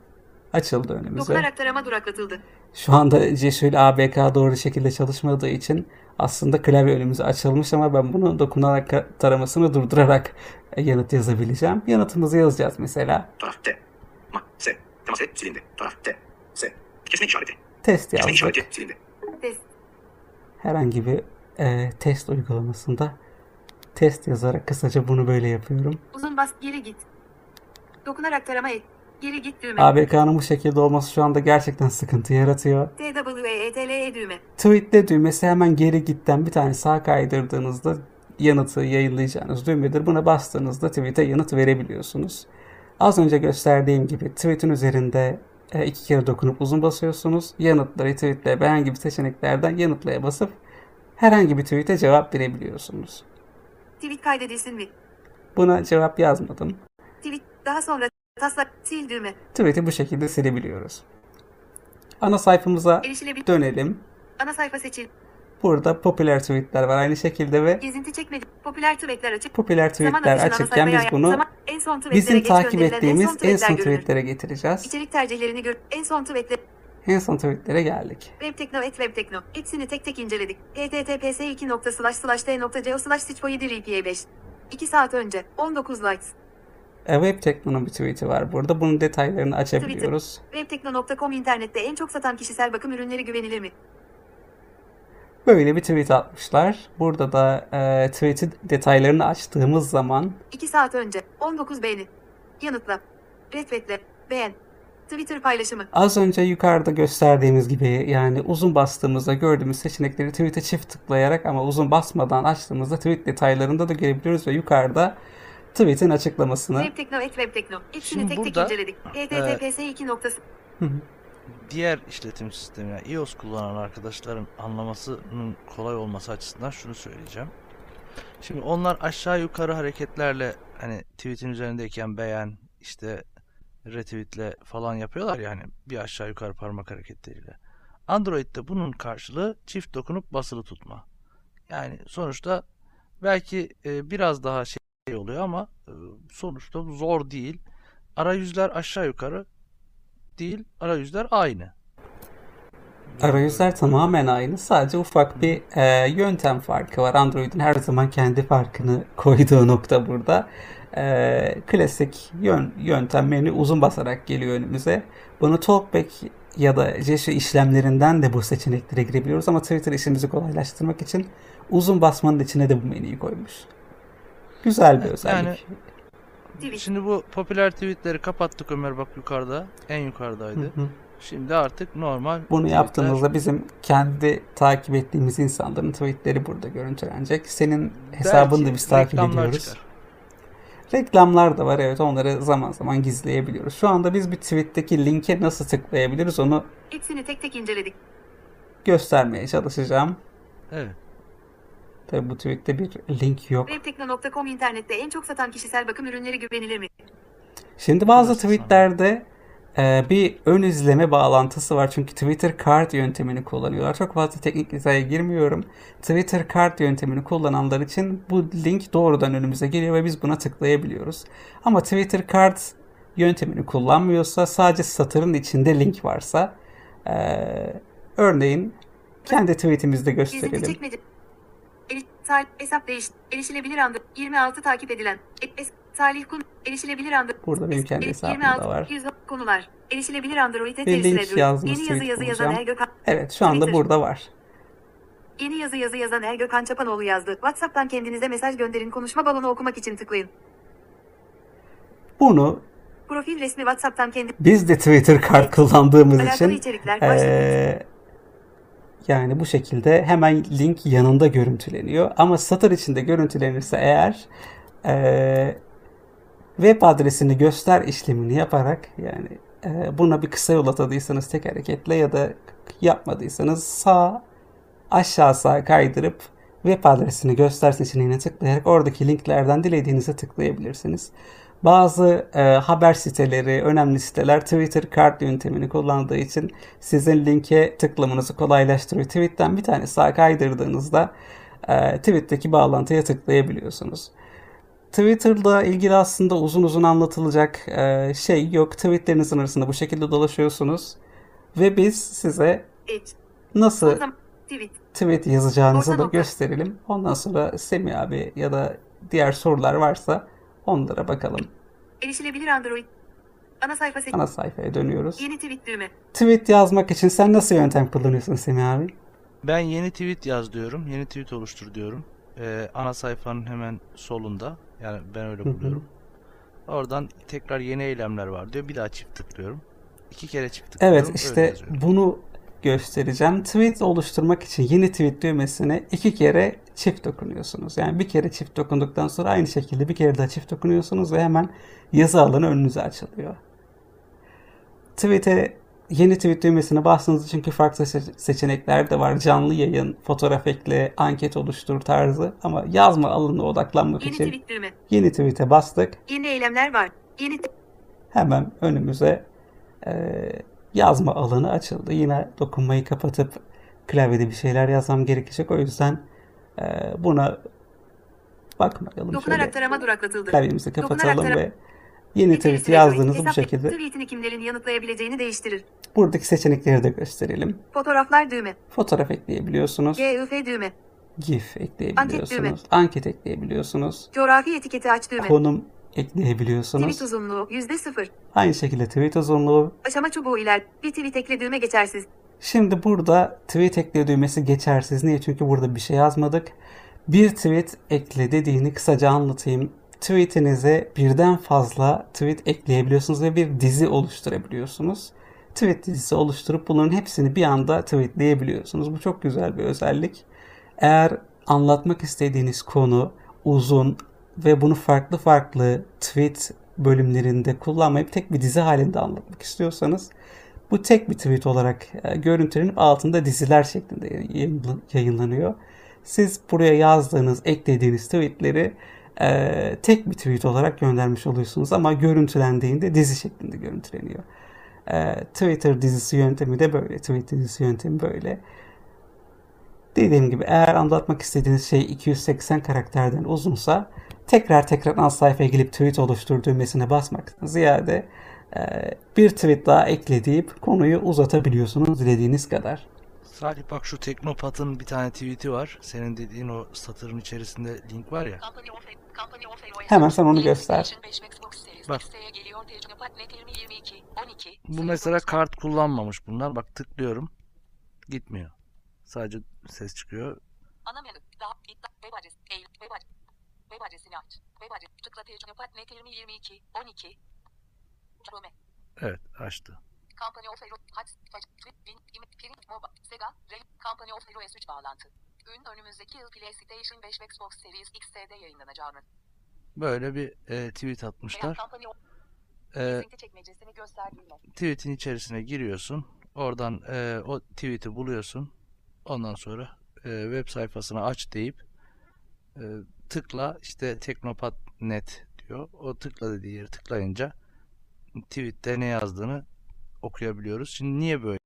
açıldı önümüze. Dokunarak tarama duraklatıldı. Şu anda Jieshuo ile ABK doğru şekilde çalışmadığı için aslında klavye önümüze açılmış ama ben bunu dokunarak taramasını durdurarak yanıt yazabileceğim. Yanıtımızı yazacağız mesela. Tarafte. Se. Temas et. Silindi. Tarafte. Se. Kesme işareti. Test yazdık. Kesme işareti. Silindi. Test. Herhangi bir test uygulamasında test yazarak kısaca bunu böyle yapıyorum. Uzun bas. Geri git. Dokunarak tarama et. Geri git düğme. ABK'nın bu şekilde olması şu anda gerçekten sıkıntı yaratıyor. TWETLE düğme. Tweetle düğmesi hemen geri gitten bir tane sağa kaydırdığınızda yanıtı yayınlayacağınız düğmedir. Buna bastığınızda tweet'e yanıt verebiliyorsunuz. Az önce gösterdiğim gibi tweet'in üzerinde 2 kere dokunup uzun basıyorsunuz. Yanıtları tweet'le herhangi bir seçeneklerden yanıtlaya basıp herhangi bir tweet'e cevap verebiliyorsunuz. Tweet kaydedilsin mi? Buna cevap yazmadım. Tweet daha sonra taslak sil düğme. Tweet'i bu şekilde silebiliyoruz. Ana sayfamıza dönelim. Ana sayfa seçil. Burada popüler tweetler var aynı şekilde ve gezinti çekmedi. Popüler tweetler açık. Popüler tweetler açıkken biz bunu bizim takip ettiğimiz en son tweetlere getireceğiz. İçerik tercihlerini gör. En son tweetlere geldik. Webtekno. Hepsini tek tek inceledik. https://t.co/sichpoyi.dr/5 2 saat önce 19 likes. Webtekno'nun bir tweet'i var burada. Bunun detaylarını açabiliyoruz. Webtekno.com internette en çok satan kişisel bakım ürünleri güvenilir mi? Böyle bir tweet atmışlar. Burada da tweet'in detaylarını açtığımız zaman 2 saat önce 19 beğeni. Yanıtla. Retweetle. Beğen. Twitter paylaşımı. Az önce yukarıda gösterdiğimiz gibi yani uzun bastığımızda gördüğümüz seçenekleri tweet'e çift tıklayarak ama uzun basmadan açtığımızda tweet detaylarında da görebiliyoruz ve yukarıda tweet'in açıklamasını. Webtekno. Hepsini tek tek inceledik. https://2. Diğer işletim sistemi yani iOS kullanan arkadaşların anlamasının kolay olması açısından şunu söyleyeceğim. Şimdi onlar aşağı yukarı hareketlerle hani tweet'in üzerindeyken beğen, işte retweet'le falan yapıyorlar yani bir aşağı yukarı parmak hareketleriyle. Android'de bunun karşılığı çift dokunup basılı tutma. Yani sonuçta belki biraz daha şey oluyor ama sonuçta zor değil. Arayüzler aşağı yukarı değil, arayüzler aynı. Arayüzler tamamen aynı. Sadece ufak bir yöntem farkı var. Android'in her zaman kendi farkını koyduğu nokta burada. Klasik yöntem menü uzun basarak geliyor önümüze. Bunu Talkback ya da Jieshuo işlemlerinden de bu seçeneklere girebiliyoruz ama Twitter işimizi kolaylaştırmak için uzun basmanın içine de bu menüyü koymuş. Güzel bir özellik. Yani... Şimdi bu popüler tweetleri kapattık Ömer, bak yukarıda, en yukarıdaydı. Şimdi artık normal. Bunu tweetler... yaptığımızda bizim kendi takip ettiğimiz insanların tweetleri burada görüntülenecek. Senin hesabını belki da biz takip ediyoruz. Çıkar. Reklamlar da var evet, onları zaman zaman gizleyebiliyoruz. Şu anda biz bir tweetteki linke nasıl tıklayabiliriz onu hepsini tek tek inceledik. Göstermeye çalışacağım. Evet. Tabii bu tweette bir link yok. Webtekno.com internette en çok satan kişisel bakım ürünleri güvenilir mi? Şimdi bazı tweetlerde bir ön izleme bağlantısı var. Çünkü Twitter Card yöntemini kullanıyorlar. Çok fazla teknik detaya girmiyorum. Twitter Card yöntemini kullananlar için bu link doğrudan önümüze geliyor ve biz buna tıklayabiliyoruz. Ama Twitter Card yöntemini kullanmıyorsa, sadece satırın içinde link varsa örneğin kendi tweetimizde gösterelim. Hesap değişti. Erişilebilir Android 26 takip edilen. Salih Kunduz Erişilebilir Android. Burada benim kendi hesabım da var. 100 konular. Erişilebilir Android link yazmış. Yeni yazı yazan Gökhan. Evet, şu anda Twitter. Burada var. Yeni yazı yazan Gökhan Çapanoğlu yazdı. WhatsApp'tan kendinize mesaj gönderin. Konuşma balonu okumak için tıklayın. Bunu profil resmi WhatsApp'tan kendi. Biz de Twitter kart kullandığımız için Yani bu şekilde hemen link yanında görüntüleniyor. Ama satır içinde görüntülenirse eğer web adresini göster işlemini yaparak, yani buna bir kısa yol atadıysanız tek hareketle ya da yapmadıysanız sağ aşağı sağa kaydırıp web adresini göster seçeneğine tıklayarak oradaki linklerden dilediğinize tıklayabilirsiniz. Bazı haber siteleri, önemli siteler Twitter kart yöntemini kullandığı için sizin linke tıklamanızı kolaylaştırıyor. Tweet'ten bir tane sağa kaydırdığınızda tweet'teki bağlantıya tıklayabiliyorsunuz. Twitter'da ilgili aslında uzun uzun anlatılacak şey yok. Tweetlerinizin arasında bu şekilde dolaşıyorsunuz. Ve biz size nasıl tweet yazacağınızı da gösterelim. Ondan sonra Semih abi ya da diğer sorular varsa onlara bakalım. Erişilebilir Android. Ana sayfaya dönüyoruz. Yeni tweet düğme. Tweet yazmak için sen nasıl yöntem kullanıyorsun Semih abi? Ben yeni tweet yaz diyorum. Yeni tweet oluştur diyorum. Ana sayfanın hemen solunda. Yani ben öyle buluyorum. Oradan tekrar yeni eylemler var diyor. Bir daha çift tıklıyorum. 2 kere çift tıklıyorum. Evet, işte bunu göstereceğim. Tweet oluşturmak için yeni tweet düğmesine 2 kere çift dokunuyorsunuz. Yani 1 kere çift dokunduktan sonra aynı şekilde 1 kere daha çift dokunuyorsunuz ve hemen yazı alanı önünüze açılıyor. Tweet'e yeni tweet düğmesine bastığınız için, çünkü farklı seçenekler de var. Canlı yayın, fotoğraf ekle, anket oluştur tarzı, ama yazma alanına odaklanmak yeni için tweet düğme. Yeni tweet'e bastık. Yeni eylemler var. Hemen önümüze yazma alanı açıldı. Yine dokunmayı kapatıp klavyede bir şeyler yazmam gerekecek. O yüzden buna bakmayalım. Dokunarak tarama duraklatıldı. Klavyemizi kapatalım ve yeni tweet yazdığınızı bu şekilde. Tweet'in kimlerin yanıtlayabileceğini değiştirir. Buradaki seçenekleri de gösterelim. Fotoğraflar düğme. Fotoğraf ekleyebiliyorsunuz. GIF düğme. GIF ekleyebiliyorsunuz. Anket düğme. Anket ekleyebiliyorsunuz. Coğrafi etiketi aç düğme. Konum ekleyebiliyorsunuz. Tweet uzunluğu %0. Aynı şekilde tweet uzunluğu. Aşama çubuğu iler. Bir tweet ekle düğme geçersiz. Şimdi burada tweet ekle düğmesi geçersiz. Niye? Çünkü burada bir şey yazmadık. Bir tweet ekle dediğini kısaca anlatayım. Tweet'inize birden fazla tweet ekleyebiliyorsunuz ve bir dizi oluşturabiliyorsunuz. Tweet dizisi oluşturup bunların hepsini bir anda tweetleyebiliyorsunuz. Bu çok güzel bir özellik. Eğer anlatmak istediğiniz konu uzun ve bunu farklı farklı tweet bölümlerinde kullanmayıp tek bir dizi halinde anlatmak istiyorsanız, bu tek bir tweet olarak görüntülenip altında diziler şeklinde yayınlanıyor. Siz buraya yazdığınız, eklediğiniz tweetleri tek bir tweet olarak göndermiş oluyorsunuz, ama görüntülendiğinde dizi şeklinde görüntüleniyor. Twitter dizisi yöntemi de böyle. Tweet dizisi yöntemi böyle. Dediğim gibi, eğer anlatmak istediğiniz şey 280 karakterden uzunsa tekrar tekrar alt sayfaya gelip tweet oluştur düğmesine basmaktan ziyade bir tweet daha ekle deyip konuyu uzatabiliyorsunuz dilediğiniz kadar. Salih, bak şu Teknopat'ın bir tane tweet'i var. Senin dediğin o satırın içerisinde link var ya. Hemen sen onu göster. Bak. Bu mesela kart kullanmamış bunlar. Bak, tıklıyorum. Gitmiyor. Sadece ses çıkıyor. Ana menü. Web adresini aç. Web adresi. Tıkla Teknopat.net 2022 12. Evet, açtı. Kampanya of Hero, Sega, Kampanya of Hero S3 bağlantı. Ürün önümüzdeki yıl PlayStation 5 Xbox Series X'de yayınlanacağını. Böyle bir tweet atmışlar. Tweet'in içerisine giriyorsun. Oradan o tweet'i buluyorsun. Ondan sonra web sayfasını aç deyip tıkla, işte Teknopat.net diyor. O tıkla dediği yere tıklayınca tweet'te ne yazdığını okuyabiliyoruz. Şimdi niye böyle?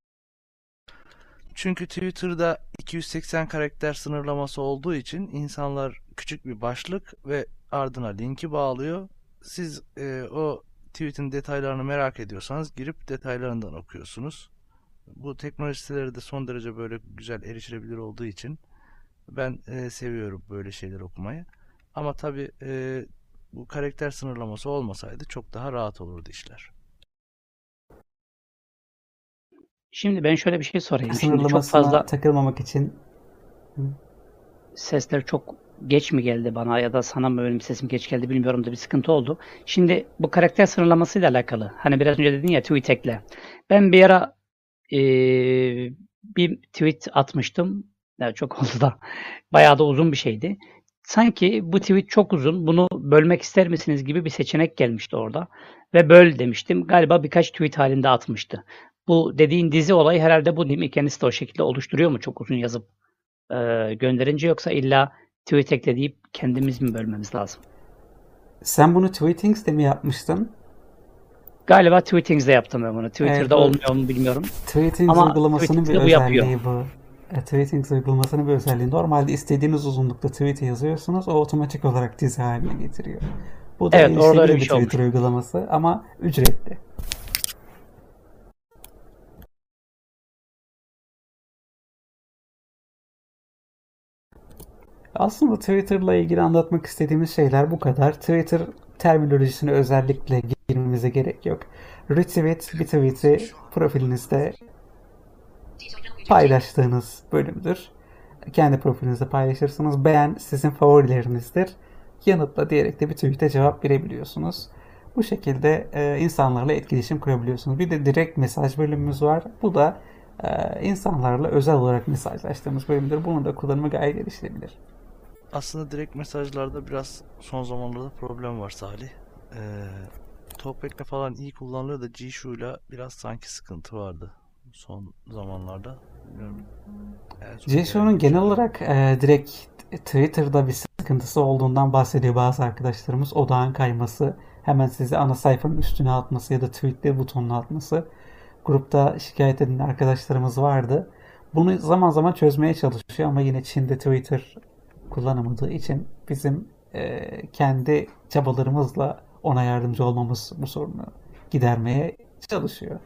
Çünkü Twitter'da 280 karakter sınırlaması olduğu için insanlar küçük bir başlık ve ardına linki bağlıyor. Siz o tweet'in detaylarını merak ediyorsanız girip detaylarından okuyorsunuz. Bu teknoloji siteleri de son derece böyle güzel, erişilebilir olduğu için ben seviyorum böyle şeyler okumayı. Ama tabii bu karakter sınırlaması olmasaydı çok daha rahat olurdu işler. Şimdi ben şöyle bir şey sorayım. Sınırlamasına çok fazla takılmamak için. Sesler çok geç mi geldi bana ya da sana mı, benim sesim geç geldi bilmiyorum da bir sıkıntı oldu. Şimdi bu karakter sınırlamasıyla alakalı. Hani biraz önce dedin ya tweet ekle. Ben bir ara bir tweet atmıştım. Yani çok oldu da. Bayağı da uzun bir şeydi. Sanki bu tweet çok uzun, bunu bölmek ister misiniz gibi bir seçenek gelmişti orada. Ve böl demiştim. Galiba birkaç tweet halinde atmıştı. Bu dediğin dizi olayı herhalde bu değil mi? Kendisi de o şekilde oluşturuyor mu çok uzun yazıp gönderince, yoksa illa tweet ekle deyip kendimiz mi bölmemiz lazım? Sen bunu Tweetings'de mi yapmıştın? Galiba Tweetings'de yaptım ben bunu. Twitter'da olmuyor mu bilmiyorum. Tweetings ama uygulamasının bir özelliği bu. Tweetings uygulamasının bir özelliği. Normalde istediğiniz uzunlukta tweet'i yazıyorsunuz. O otomatik olarak dizi haline getiriyor. Bu da evet, orada öyle bir şey Twitter olmuş. Uygulaması ama ücretli. Aslında Twitter'la ilgili anlatmak istediğimiz şeyler bu kadar. Twitter terminolojisine özellikle girmemize gerek yok. Retweet bir tweet'i profilinizde paylaştığınız bölümdür. Kendi profilinizde paylaşırsınız. Beğen sizin favorilerinizdir. Yanıtla diyerek de bir tweet'e cevap verebiliyorsunuz. Bu şekilde insanlarla etkileşim kurabiliyorsunuz. Bir de direkt mesaj bölümümüz var. Bu da insanlarla özel olarak mesajlaştığımız bölümdür. Bunun da kullanımı gayet erişilebilir. Aslında direkt mesajlarda biraz son zamanlarda problem var Salih. Talkback'le falan iyi kullanılıyor da Jieshuo'yla biraz sanki sıkıntı vardı son zamanlarda. Jieshuo'nun genel olarak direkt Twitter'da bir sıkıntısı olduğundan bahsediyor bazı arkadaşlarımız. Odağın kayması, hemen sizi ana sayfanın üstüne atması ya da tweet'le butonuna atması. Grupta şikayet eden arkadaşlarımız vardı. Bunu zaman zaman çözmeye çalışıyor ama yine Çin'de Twitter kullanamadığı için bizim kendi çabalarımızla ona yardımcı olmamız bu sorunu gidermeye çalışıyor.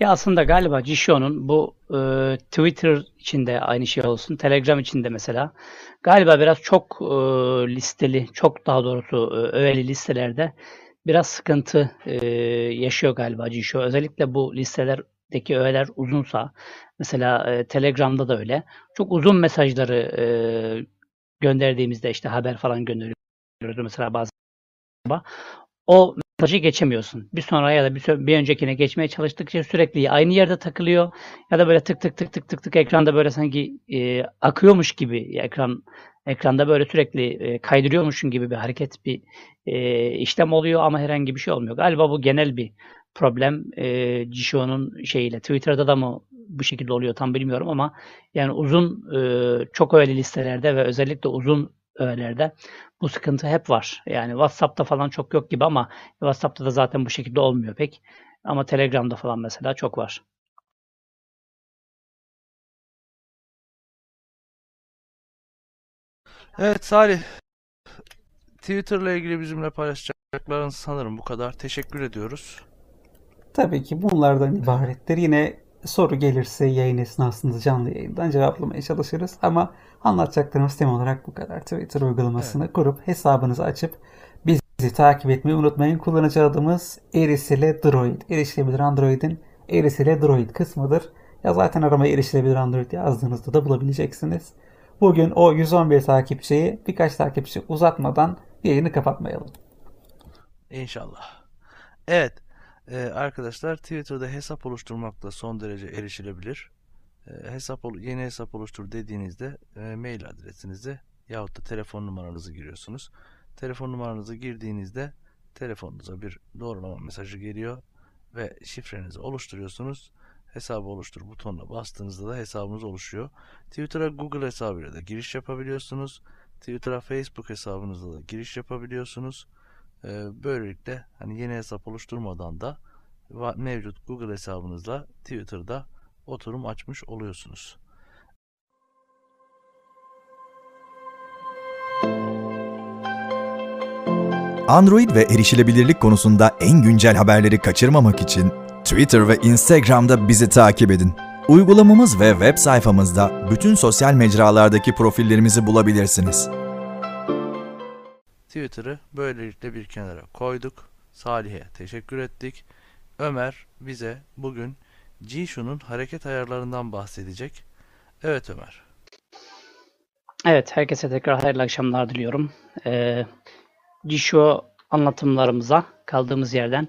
Ya aslında galiba Jieshuo'nun bu Twitter için de aynı şey olsun, Telegram için de mesela galiba biraz çok listeli, çok daha doğrusu öveli listelerde biraz sıkıntı yaşıyor galiba Jieshuo. Özellikle bu listelerdeki öğeler uzunsa, mesela Telegram'da da öyle. Çok uzun mesajları gönderdiğimizde işte haber falan gönderiyoruz mesela bazen. O mesajı geçemiyorsun. Bir sonra ya da bir öncekine geçmeye çalıştıkça sürekli aynı yerde takılıyor. Ya da böyle tık tık ekranda böyle sanki akıyormuş gibi ekranda böyle sürekli kaydırıyormuşsun gibi bir hareket, bir işlem oluyor ama herhangi bir şey olmuyor. Galiba bu genel bir problem. Jieshuo'nun şeyiyle, Twitter'da da mı bu şekilde oluyor tam bilmiyorum ama yani uzun, çok öğeli listelerde ve özellikle uzun öğelerde bu sıkıntı hep var. Yani WhatsApp'ta falan çok yok gibi ama WhatsApp'ta da zaten bu şekilde olmuyor pek. Ama Telegram'da falan mesela çok var. Evet Salih, Twitter'la ilgili bizimle paylaşacakların sanırım bu kadar. Teşekkür ediyoruz. Tabii ki bunlardan ibarettir. Yine soru gelirse yayın esnasında canlı yayından cevaplamaya çalışırız. Ama anlatacaklarımız tema olarak bu kadar. Twitter uygulamasını kurup hesabınızı açıp bizi takip etmeyi unutmayın. Kullanıcı adımız ErişileAndroid. Erişilebilir Android'in ErişileAndroid kısmıdır. Ya zaten aramaya Erişilebilir Android yazdığınızda da bulabileceksiniz. Bugün o 111 takipçiyi birkaç takipçi uzatmadan yayını kapatmayalım. İnşallah. Evet arkadaşlar, Twitter'da hesap oluşturmak da son derece erişilebilir. Yeni hesap oluştur dediğinizde mail adresinizi yahut da telefon numaranızı giriyorsunuz. Telefon numaranızı girdiğinizde telefonunuza bir doğrulama mesajı geliyor ve şifrenizi oluşturuyorsunuz. Hesabı oluştur butonuna bastığınızda da hesabınız oluşuyor. Twitter'a Google hesabıyla da giriş yapabiliyorsunuz. Twitter'a Facebook hesabınızla da giriş yapabiliyorsunuz. Böylelikle hani yeni hesap oluşturmadan da mevcut Google hesabınızla Twitter'da oturum açmış oluyorsunuz. Android ve erişilebilirlik konusunda en güncel haberleri kaçırmamak için Twitter ve Instagram'da bizi takip edin. Uygulamamız ve web sayfamızda bütün sosyal mecralardaki profillerimizi bulabilirsiniz. Twitter'ı böylelikle bir kenara koyduk. Salih'e teşekkür ettik. Ömer bize bugün Jieshuo'nun hareket ayarlarından bahsedecek. Evet Ömer. Evet, herkese tekrar hayırlı akşamlar diliyorum. Jieshuo anlatımlarımıza kaldığımız yerden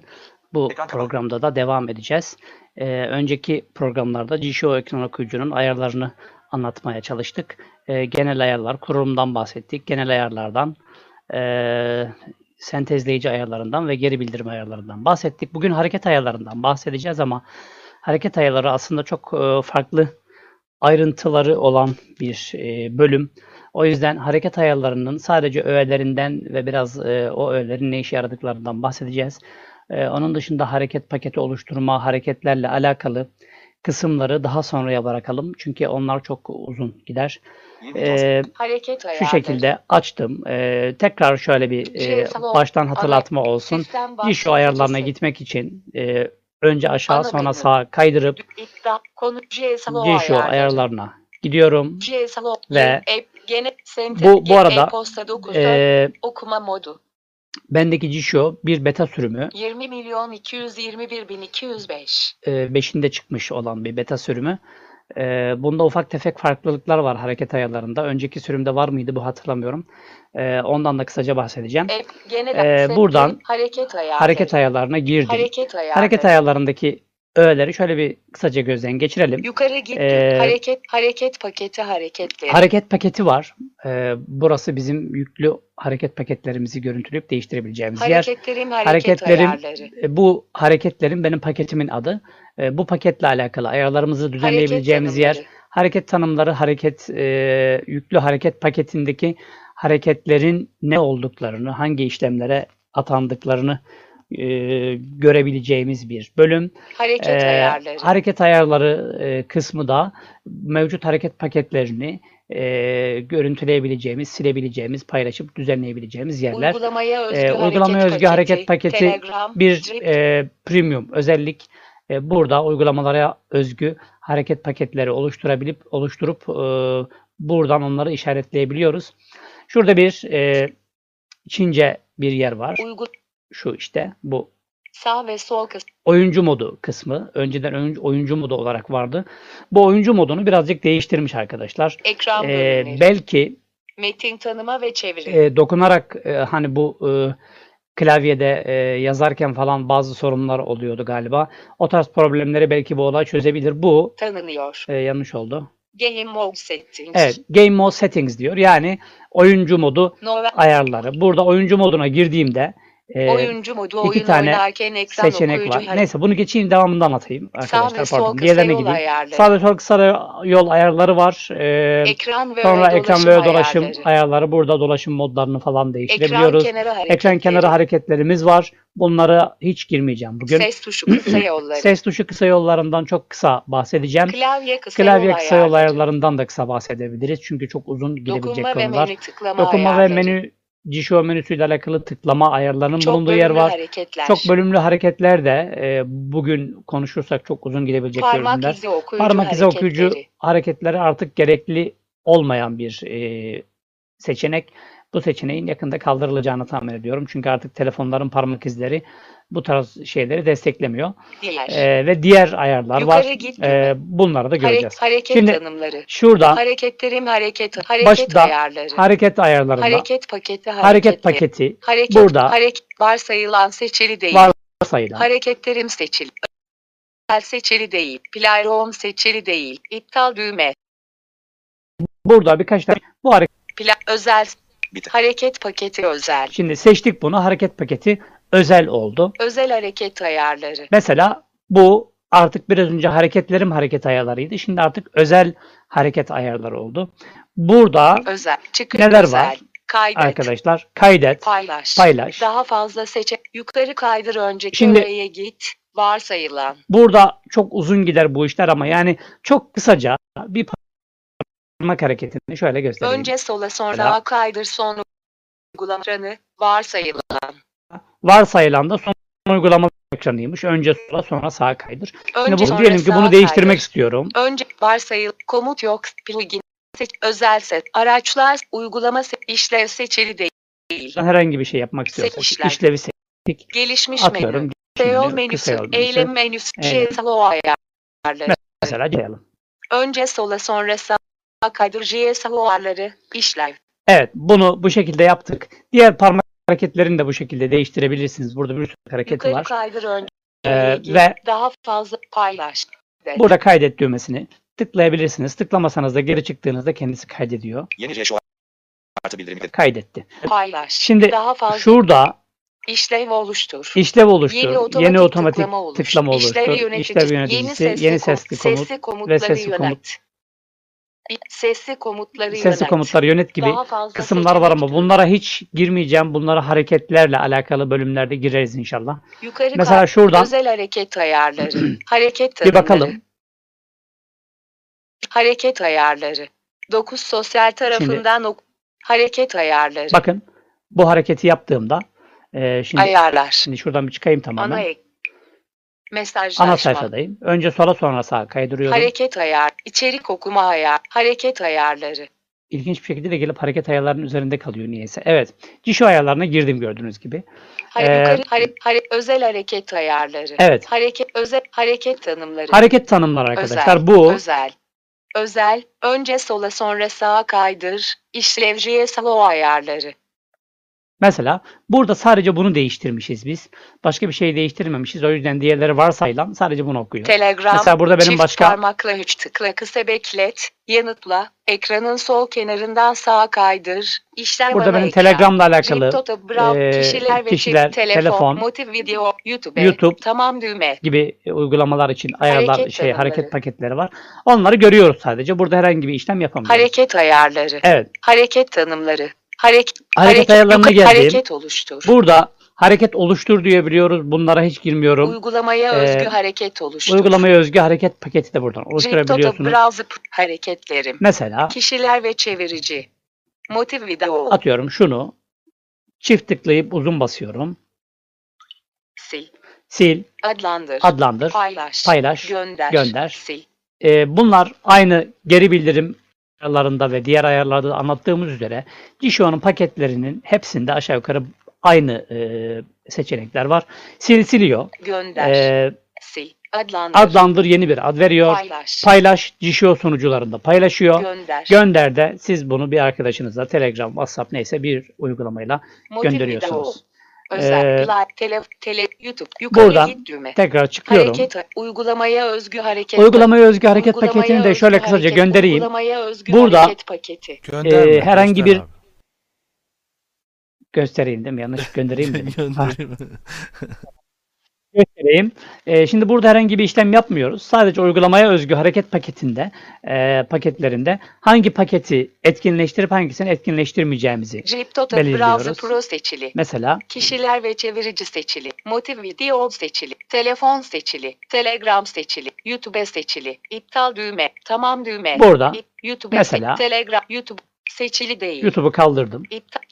bu programda da devam edeceğiz. önceki programlarda Jieshuo ekran okuyucunun ayarlarını anlatmaya çalıştık. Genel ayarlar, kurulumdan bahsettik. Genel ayarlardan, sentezleyici ayarlarından ve geri bildirim ayarlarından bahsettik. Bugün hareket ayarlarından bahsedeceğiz ama hareket ayarları aslında çok farklı ayrıntıları olan bir bölüm. O yüzden hareket ayarlarının sadece öğelerinden ve biraz o öğelerin ne işe yaradıklarından bahsedeceğiz. Onun dışında hareket paketi oluşturma, hareketlerle alakalı kısımları daha sonraya bırakalım. Çünkü onlar çok uzun gider. Hareket ayarları. Şu şekilde açtım. Tekrar şöyle bir baştan hatırlatma olsun. Jieshuo ayarlarına gitmek için önce aşağı sonra sağa kaydırıp Jieshuo ayarlarına gidiyorum. Ve bu arada okuma modu. Bendeki Jieshuo bir beta sürümü. 20.221.205. 5'inde çıkmış olan bir beta sürümü. Bunda ufak tefek farklılıklar var hareket ayarlarında. Önceki sürümde var mıydı bu hatırlamıyorum. Ondan da kısaca bahsedeceğim. Buradan hareket ayarlarına girdim. Hareket ayarlarındaki öğeleri şöyle bir kısaca gözden geçirelim. Yukarı gittik. Hareket paketi hareketleri. Hareket paketi var. Burası bizim yüklü hareket paketlerimizi görüntüleyip değiştirebileceğimiz yer. Hareketlerim, bu hareketlerin benim paketimin adı. Bu paketle alakalı ayarlarımızı düzenleyebileceğimiz yer. Hareket tanımları, yüklü hareket paketindeki hareketlerin ne olduklarını, hangi işlemlere atandıklarını görebileceğimiz bir bölüm. Hareket ayarları kısmı da mevcut hareket paketlerini görüntüleyebileceğimiz, silebileceğimiz, paylaşıp düzenleyebileceğimiz yerler. Uygulamaya özgü hareket paketi Telegram, bir premium özellik. Burada uygulamalara özgü hareket paketleri oluşturup buradan onları işaretleyebiliyoruz. Şurada bir Çince bir yer var. Şu işte bu. Sağ ve sol kısmı. Oyuncu modu kısmı. Önceden oyuncu modu olarak vardı. Bu oyuncu modunu birazcık değiştirmiş arkadaşlar. Ekran bölümleri. Belki metin tanıma ve çeviri. Dokunarak hani bu klavyede yazarken falan bazı sorunlar oluyordu galiba. O tarz problemleri belki bu olay çözebilir. Bu tanınıyor. Yanlış oldu. Game Mode Settings. Evet, Game Mode Settings diyor. Yani oyuncu modu ayarları. Burada oyuncu moduna girdiğimde oyuncu modu, iki tane seçenek var. Neyse bunu geçeyim, devamından anlatayım arkadaşlar. Sağ ve sol kısa yol ayarları var. Sonra ekran ve dolaşım ayarları. Burada dolaşım modlarını falan değiştirebiliyoruz. Ekran kenarı hareketlerimiz var. Bunlara hiç girmeyeceğim bugün. Ses tuşu kısa yollarından çok kısa bahsedeceğim. Klavye kısa yol ayarlarından da kısa bahsedebiliriz. Çünkü çok uzun gidebilecek konular. Dokunma ve menü Jieshuo menüsüyle alakalı tıklama ayarlarının bulunduğu yer var. Çok bölümlü hareketler de bugün konuşursak çok uzun gidebilecek bölümler. Parmak izi okuyucu hareketleri artık gerekli olmayan bir seçenek. Bu seçeneğin yakında kaldırılacağını tahmin ediyorum. Çünkü artık telefonların parmak izleri bu tarz şeyleri desteklemiyor. Ve diğer ayarlar var. Bunları da göreceğiz. Hareket tanımları. Şurada hareket ayarları. Hareket paketi. Burada varsayılan seçili değil. Hareketlerim seçili. Seçili değil. Playroom seçili değil. İptal düğme. Burada birkaç tane bu hareket. Hareket paketi özel. Şimdi seçtik bunu. Hareket paketi özel oldu. Özel hareket ayarları. Mesela bu artık biraz önce hareketlerim hareket ayarlarıydı. Şimdi artık özel hareket ayarları oldu. Burada neler var? Arkadaşlar kaydet. Paylaş. Daha fazla seçe. Yukarı kaydır önceki öğeye git. Varsayılan. Burada çok uzun gider bu işler ama yani çok kısaca bir parmak hareketini şöyle göstereyim. Önce sola sonra kaydır sonra uygulamanı varsayılan da son uygulama ekranıymış. Önce sola sonra sağa kaydır. Diyelim ki bunu değiştirmek istiyorum. Önce varsayıl komut yok. Plugin seç özel set araçlar uygulama işlev seçili değil. Herhangi bir şey yapmak istiyorsak işlevi seçtik. Gelişmiş menü, eylem menüsü, JAWS ayarları. Mesela diyelim. Önce sola sonra sağa kaydır JAWS ayarları işlev. Evet, bunu bu şekilde yaptık. Diğer parmak hareketlerini de bu şekilde değiştirebilirsiniz. Burada bir sürü hareket var. ve daha fazla paylaş. Burada kaydet düğmesini tıklayabilirsiniz. Tıklamasanız da geri çıktığınızda kendisi kaydediyor. Yeni Jieshuo artı bildirimi kaydetti. Paylaş. Şimdi daha fazla şurada işlev oluştur. İşlev oluştur. Yeni otomatik tıklama oluştur. İşlev yöneticisi, sesli komutları yönet gibi kısımlar var ama bunlara hiç girmeyeceğim. Bunlara hareketlerle alakalı bölümlerde gireriz inşallah. Yukarı mesela şuradan özel hareket ayarları. Bir bakalım. Hareket ayarları. 9 sosyal tarafından şimdi, hareket ayarları. Bakın bu hareketi yaptığımda ayarlar. Şimdi şuradan bir çıkayım tamamen. Mesajlaşma. Ana sayfadayım. Önce sola sonra sağa kaydırıyorum. Hareket ayar, içerik okuma ayar, hareket ayarları. İlginç bir şekilde de gelip hareket ayarlarının üzerinde kalıyor niyeyse. Evet. Jieshuo ayarlarına girdim gördüğünüz gibi. Özel hareket ayarları. Evet. Hareket tanımları. Hareket tanımları arkadaşlar. Özel, önce sola sonra sağa kaydır, işlevciye salo ayarları. Mesela burada sadece bunu değiştirmişiz biz. Başka bir şey değiştirmemişiz. O yüzden diğerleri varsayılan sadece bunu okuyor. Telegram, mesela burada benim çift parmakla üç tıkla, kısa beklet, yanıtla, ekranın sol kenarından sağa kaydır. İşler burada benim Telegram'la alakalı kişiler, telefon, Motivideo, YouTube, tamam düğme gibi uygulamalar için ayarlar, hareket paketleri var. Onları görüyoruz sadece. Burada herhangi bir işlem yapamıyoruz. Hareket ayarları. Evet. Hareket tanımları. Hareket ayarlarına geldim. Burada hareket oluştur diyebiliyoruz. Bunlara hiç girmiyorum. Uygulamaya özgü hareket oluştur. Uygulamaya özgü hareket paketi de buradan oluşturabiliyorsunuz. Browser hareketlerim. Mesela kişiler ve çevirici. Motivideo. Atıyorum şunu. Çift tıklayıp uzun basıyorum. Sil. Sil. Adlandır. Paylaş. Gönder. Sil. Bunlar aynı geri bildirim ayarlarında ve diğer ayarlarda da anlattığımız üzere Jieshuo'nun paketlerinin hepsinde aşağı yukarı aynı seçenekler var. Siliyor. Gönder. Adlandır yeni bir ad veriyor. Paylaş Jieshuo sunucularında paylaşıyor. Gönder de siz bunu bir arkadaşınızla Telegram, WhatsApp neyse bir uygulamayla gönderiyorsunuz. Özel, YouTube, buradan tekrar çıkıyorum. Uygulamaya özgü hareket paketini de şöyle kısaca göndereyim. Burada herhangi bir göstereyim değil mi? Yanlış göndereyim değil mi? Göstereyim. Şimdi burada herhangi bir işlem yapmıyoruz. Sadece uygulamaya özgü hareket paketinde, paketlerinde hangi paketi etkinleştirip hangisini etkinleştirmeyeceğimizi belirliyoruz. Pro seçili. Mesela kişiler ve çevirici seçili, Motivideo seçili, telefon seçili, Telegram seçili, YouTube seçili, iptal düğme, tamam düğme. Burada YouTube mesela Telegram, YouTube seçili değil. YouTube'u kaldırdım.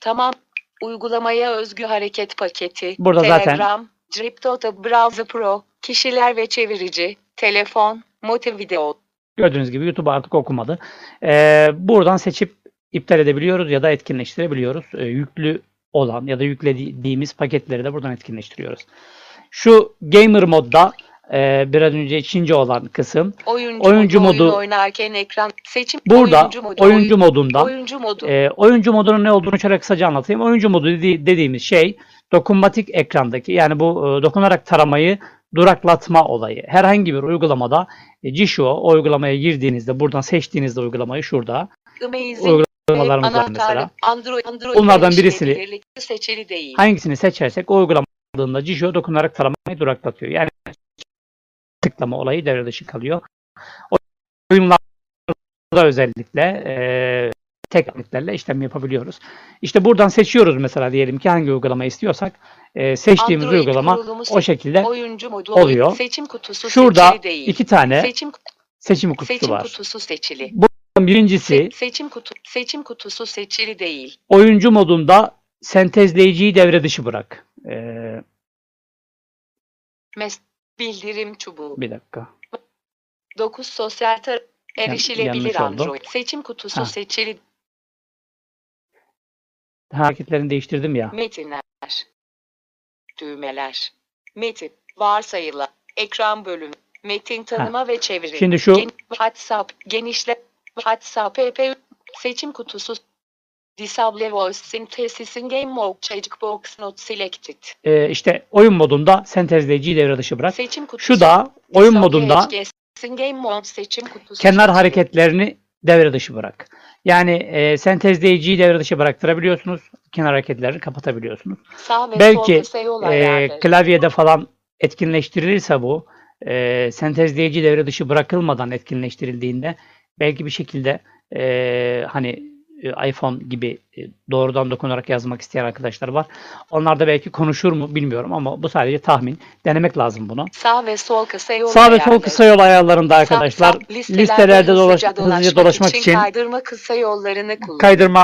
Tamam. Uygulamaya özgü hareket paketi. Burada Telegram, zaten Browser Pro, kişiler ve çevirici, telefon, Motivideo. Gördüğünüz gibi YouTube artık okumadı. Buradan seçip iptal edebiliyoruz ya da etkinleştirebiliyoruz. Yüklü olan ya da yüklediğimiz paketleri de buradan etkinleştiriyoruz. Şu Gamer modda biraz önce ikinci olan kısım. Oyuncu modu oynarken ekran seçim. Burada oyuncu modunun ne olduğunu şöyle kısaca anlatayım. Oyuncu modu dediğimiz şey dokunmatik ekrandaki, yani bu dokunarak taramayı duraklatma olayı. Herhangi bir uygulamada Jieshuo uygulamaya girdiğinizde buradan seçtiğinizde uygulamayı şurada uygulamalarımız var mesela. Android bunlardan birisini seçili değil. Hangisini seçersek o uygulamadığında Jieshuo dokunarak taramayı duraklatıyor. Yani tıklama olayı devre dışı kalıyor. Oyunlarda özellikle tekniklerle işlem yapabiliyoruz. İşte buradan seçiyoruz mesela, diyelim ki hangi uygulama istiyorsak seçtiğimiz Android uygulama o şekilde oluyor. Seçim kutusu şurada değil. İki tane seçim kutusu seçili. Bunun birincisi seçim kutusu seçili değil. Oyuncu modunda sentezleyiciyi devre dışı bırak. Bildirim çubuğu. Bir dakika. 9 sosyal taraf. Erişilebilir Android. Seçim kutusu seçili. Hareketlerini değiştirdim ya. Metinler. Düğmeler. Metin. Varsayılan. Ekran bölümü. Metin tanıma ve çeviri. Şimdi şu WhatsApp. Genişle. WhatsApp. MP3. Seçim kutusu. Disable voice synthesizing game mode checkbox not selected. İşte oyun modunda sentezleyiciyi devre dışı bırak. Şu da oyun modunda kenar hareketlerini devre dışı bırak. Yani sentezleyiciyi devre dışı bıraktırabiliyorsunuz. Kenar hareketlerini kapatabiliyorsunuz. Belki klavyede falan etkinleştirilirse bu sentezleyici devre dışı bırakılmadan etkinleştirildiğinde belki bir şekilde hani iPhone gibi doğrudan dokunarak yazmak isteyen arkadaşlar var. Onlar da belki konuşur mu bilmiyorum ama bu sadece tahmin. Denemek lazım bunu. Sağ ve sol kısa yol ayarlarında arkadaşlar listelerde hızlıca dolaşmak için kaydırma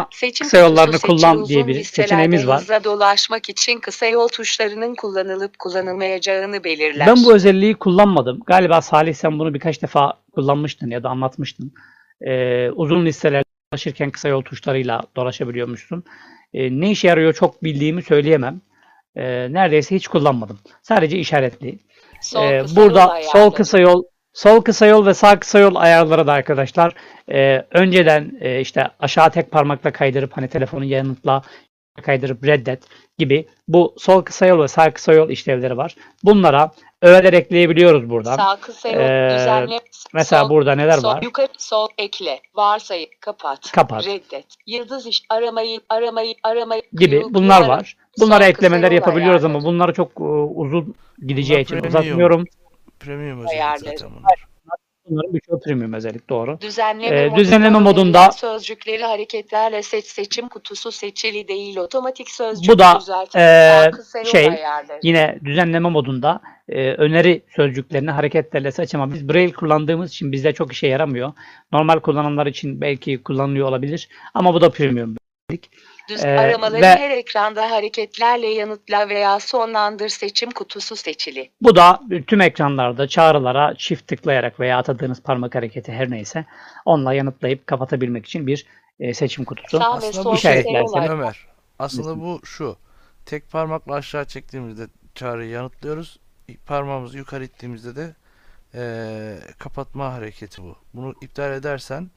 kısa yollarını kullan diye bir seçeneğimiz var. Dolaşmak için kısa yol tuşlarının kullanılıp kullanılmayacağını belirler. Ben bu özelliği kullanmadım. Galiba Salih sen bunu birkaç defa kullanmıştın ya da anlatmıştın. Uzun listelerde dolaşırken kısa yol tuşlarıyla dolaşabiliyormuşsun. Ne işe yarıyor çok bildiğimi söyleyemem. Neredeyse hiç kullanmadım. Sadece işaretli. Burada sol kısa yol ve sağ kısa yol ayarları da arkadaşlar önceden işte aşağı tek parmakla kaydırıp hani telefonu yanıtla kaydırıp reddet gibi bu sol kısa yol ve sağ kısa yol işlevleri var. Bunlara öğeler ekleyebiliyoruz buradan. Sağ kısa yol düzenle. Mesela sol, burada neler var? Yukarı sol ekle, varsayı kapat, reddet, yıldız iş aramayı gibi bunlar var. Bunlara eklemeler yapabiliyoruz ama bunları çok uzun gideceği için uzatmıyorum. Premium özellik zaten bunlar. Bunların birçok premium özellik doğru. Düzenleme modunda sözcükleri hareketlerle seçim kutusu seçili değil otomatik sözcük. Bu da yine düzenleme modunda öneri sözcüklerini hareketlerle seç ama biz Braille kullandığımız için bizde çok işe yaramıyor. Normal kullananlar için belki kullanılıyor olabilir ama bu da premium özellik. Aramaları her ekranda hareketlerle yanıtla veya sonlandır seçim kutusu seçili. Bu da tüm ekranlarda çağrılara çift tıklayarak veya atadığınız parmak hareketi her neyse onunla yanıtlayıp kapatabilmek için bir seçim kutusu. Aslında bu şu. Tek parmakla aşağı çektiğimizde çağrıyı yanıtlıyoruz. Parmağımızı yukarı ittiğimizde de kapatma hareketi bu. Bunu iptal edersen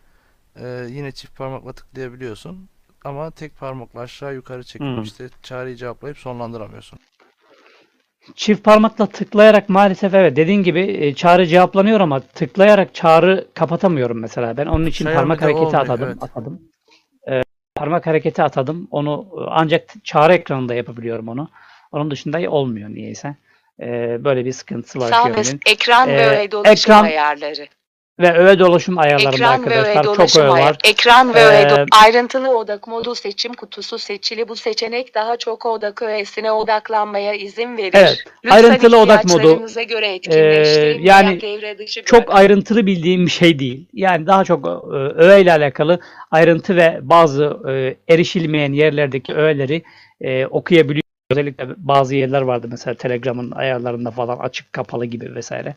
yine çift parmakla tıklayabiliyorsun. Ama tek parmakla aşağı yukarı çekip işte çağrıyı cevaplayıp sonlandıramıyorsun. Çift parmakla tıklayarak maalesef evet dediğin gibi çağrı cevaplanıyor ama tıklayarak çağrı kapatamıyorum mesela ben. Onun için parmak hareketi olmuyor, atadım. Parmak hareketi atadım. Onu ancak çağrı ekranında yapabiliyorum onu. Onun dışında olmuyor niyeyse. Böyle bir sıkıntısı var. Ekran ve öğe dolaşım ayarları ayrıntılı odak modu seçim kutusu seçili. Bu seçenek daha çok odak öğesine odaklanmaya izin verir. Evet. Ayrıntılı odak modu göre yani çok ayrıntılı bildiğim bir şey değil. Yani daha çok öğe ile alakalı ayrıntı ve bazı erişilmeyen yerlerdeki öğeleri okuyabiliyor. Özellikle bazı yerler vardı mesela Telegram'ın ayarlarında falan açık kapalı gibi vesaire.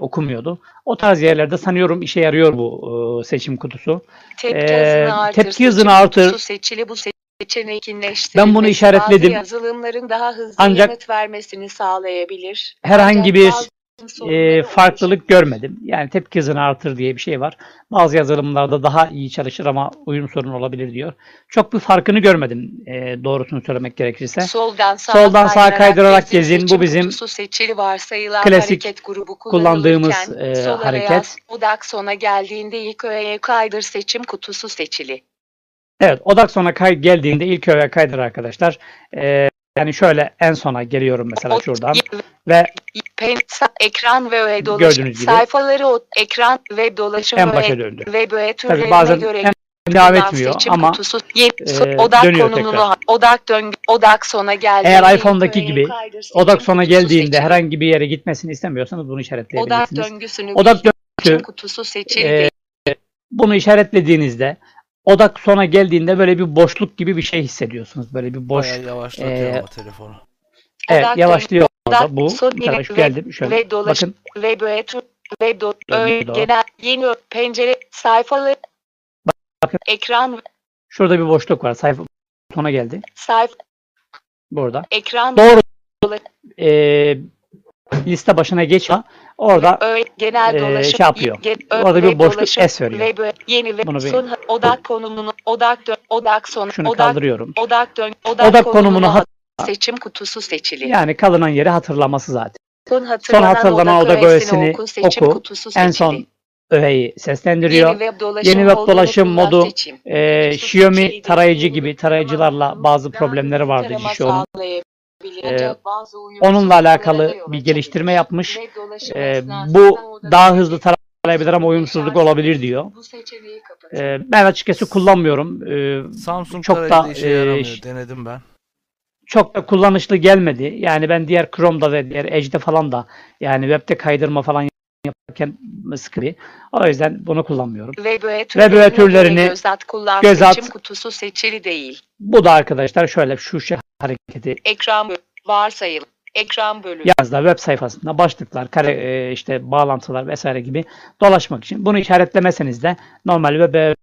Okumuyordu. O tarz yerlerde sanıyorum işe yarıyor bu seçim kutusu. Tepki hızını artır. Seçili bu seçenekinleştirilmesi. Ben bunu işaretledim. Yazılımların daha hızlı yanıt vermesini sağlayabilir. Herhangi bir farklılık görmedim. Yani tepki hızını artır diye bir şey var. Bazı yazılımlarda daha iyi çalışır ama uyum sorunu olabilir diyor. Çok bir farkını görmedim doğrusunu söylemek gerekirse. Soldan sağa kaydırarak gezin. Bu bizim klasik kullandığımız hareket. Odak sona geldiğinde ilk öğeye kaydır seçim kutusu seçili. Evet odak sona geldiğinde ilk öğeye kaydır arkadaşlar. Yani şöyle en sona geliyorum mesela şuradan ve ekran ve web dolaşım sayfaları ekran web dolaşım en başa döndü. Tabii bazen devam etmiyor ama dönüyor tekrar. Odak sona geldi. Eğer iPhone'daki gibi odak sona geldiğinde herhangi bir yere gitmesini istemiyorsanız bunu işaretleyebilirsiniz. Odak döngüsü kutusu seçildi. Bunu işaretlediğinizde odak sona geldiğinde böyle bir boşluk gibi bir şey hissediyorsunuz. Böyle bir boş. Bayağı yavaşlatıyor ama telefonu. Evet yavaşlıyor. Bu arkadaş geldim şöyle. Bakın. Yeni pencere sayfaları. Bakın. Ekran. Şurada bir boşluk var. Sayfa sona geldi. Burada. Ekran. Doğru. liste başına geçiyor. Orada genel dolaşım şey yapıyor. Orada bir boşluk dolaşım, S veriyor. Yeni bunu bir, son, odak konumunu odak sonu. Şunu odak, kaldırıyorum. Odak konumunu seçim kutusu seçili. Yani kalınan yeri hatırlaması zaten. Son hatırlanan odak öğesini oku. En son öğeyi seslendiriyor. Yeni web dolaşım modu Xiaomi tarayıcı gibi tarayıcılarla bazı problemleri vardı Jieshuo'nun. Onunla alakalı bir geliştirme yapmış. Bu daha hızlı tarayabilir ama uyumsuzluk olabilir diyor. Ben açıkçası kullanmıyorum. Samsung çok da denedim ben. Çok da kullanışlı gelmedi. Yani ben diğer Chrome'da ve diğer Edge'de falan da yani web'te kaydırma falan yaparken sıkıntı. O yüzden bunu kullanmıyorum. Web türlerini gözat seçim kutusu seçili değil. Bu da arkadaşlar şöyle şu şey hareketi. Ekran varsayıl. Ekran bölümü. Yazda web sayfasında başlıklar, kare işte bağlantılar vesaire gibi dolaşmak için. Bunu işaretlemeseniz de normal web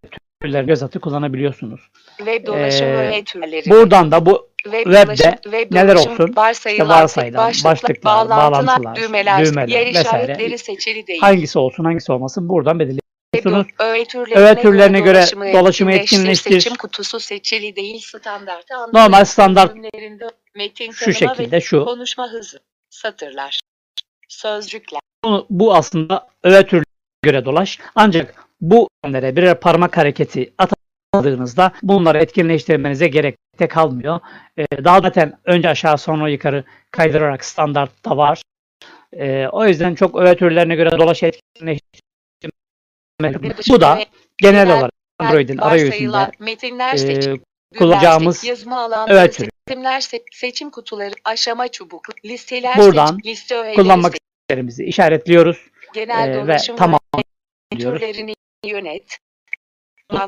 türlerini gözatı kullanabiliyorsunuz. Web dolaşım türleri. Buradan da bu Webde neler olsun? Varsayılan başlıklar, bağlantılar, düğmeler vesaire. Seçili değil. Hangisi olsun, hangisi olmasın buradan belirliyorsunuz. Öğe türlerine göre dolaşımı etkinleştir. Seçim kutusu seçili değil, standart. Normal standart metin şu şekilde şu. Konuşma hızı, satırlar, sözcükler. Bu aslında öğe türlerine göre dolaş. Ancak bu birer parmak hareketi atıldığınızda bunları etkinleştirmenize gerek kalmıyor. Daha zaten önce aşağı sonra yukarı kaydırarak standartta var. O yüzden çok öğe türlerine göre dolaşı etkinleştirme. Bu da genel olarak Android'in arayüzünde kullanacağımız öğe türü. Seçim kutuları, aşama çubuk, listeler, buradan kullanmak istediklerimizi işaretliyoruz. Ve tamam diyoruz. Yönet.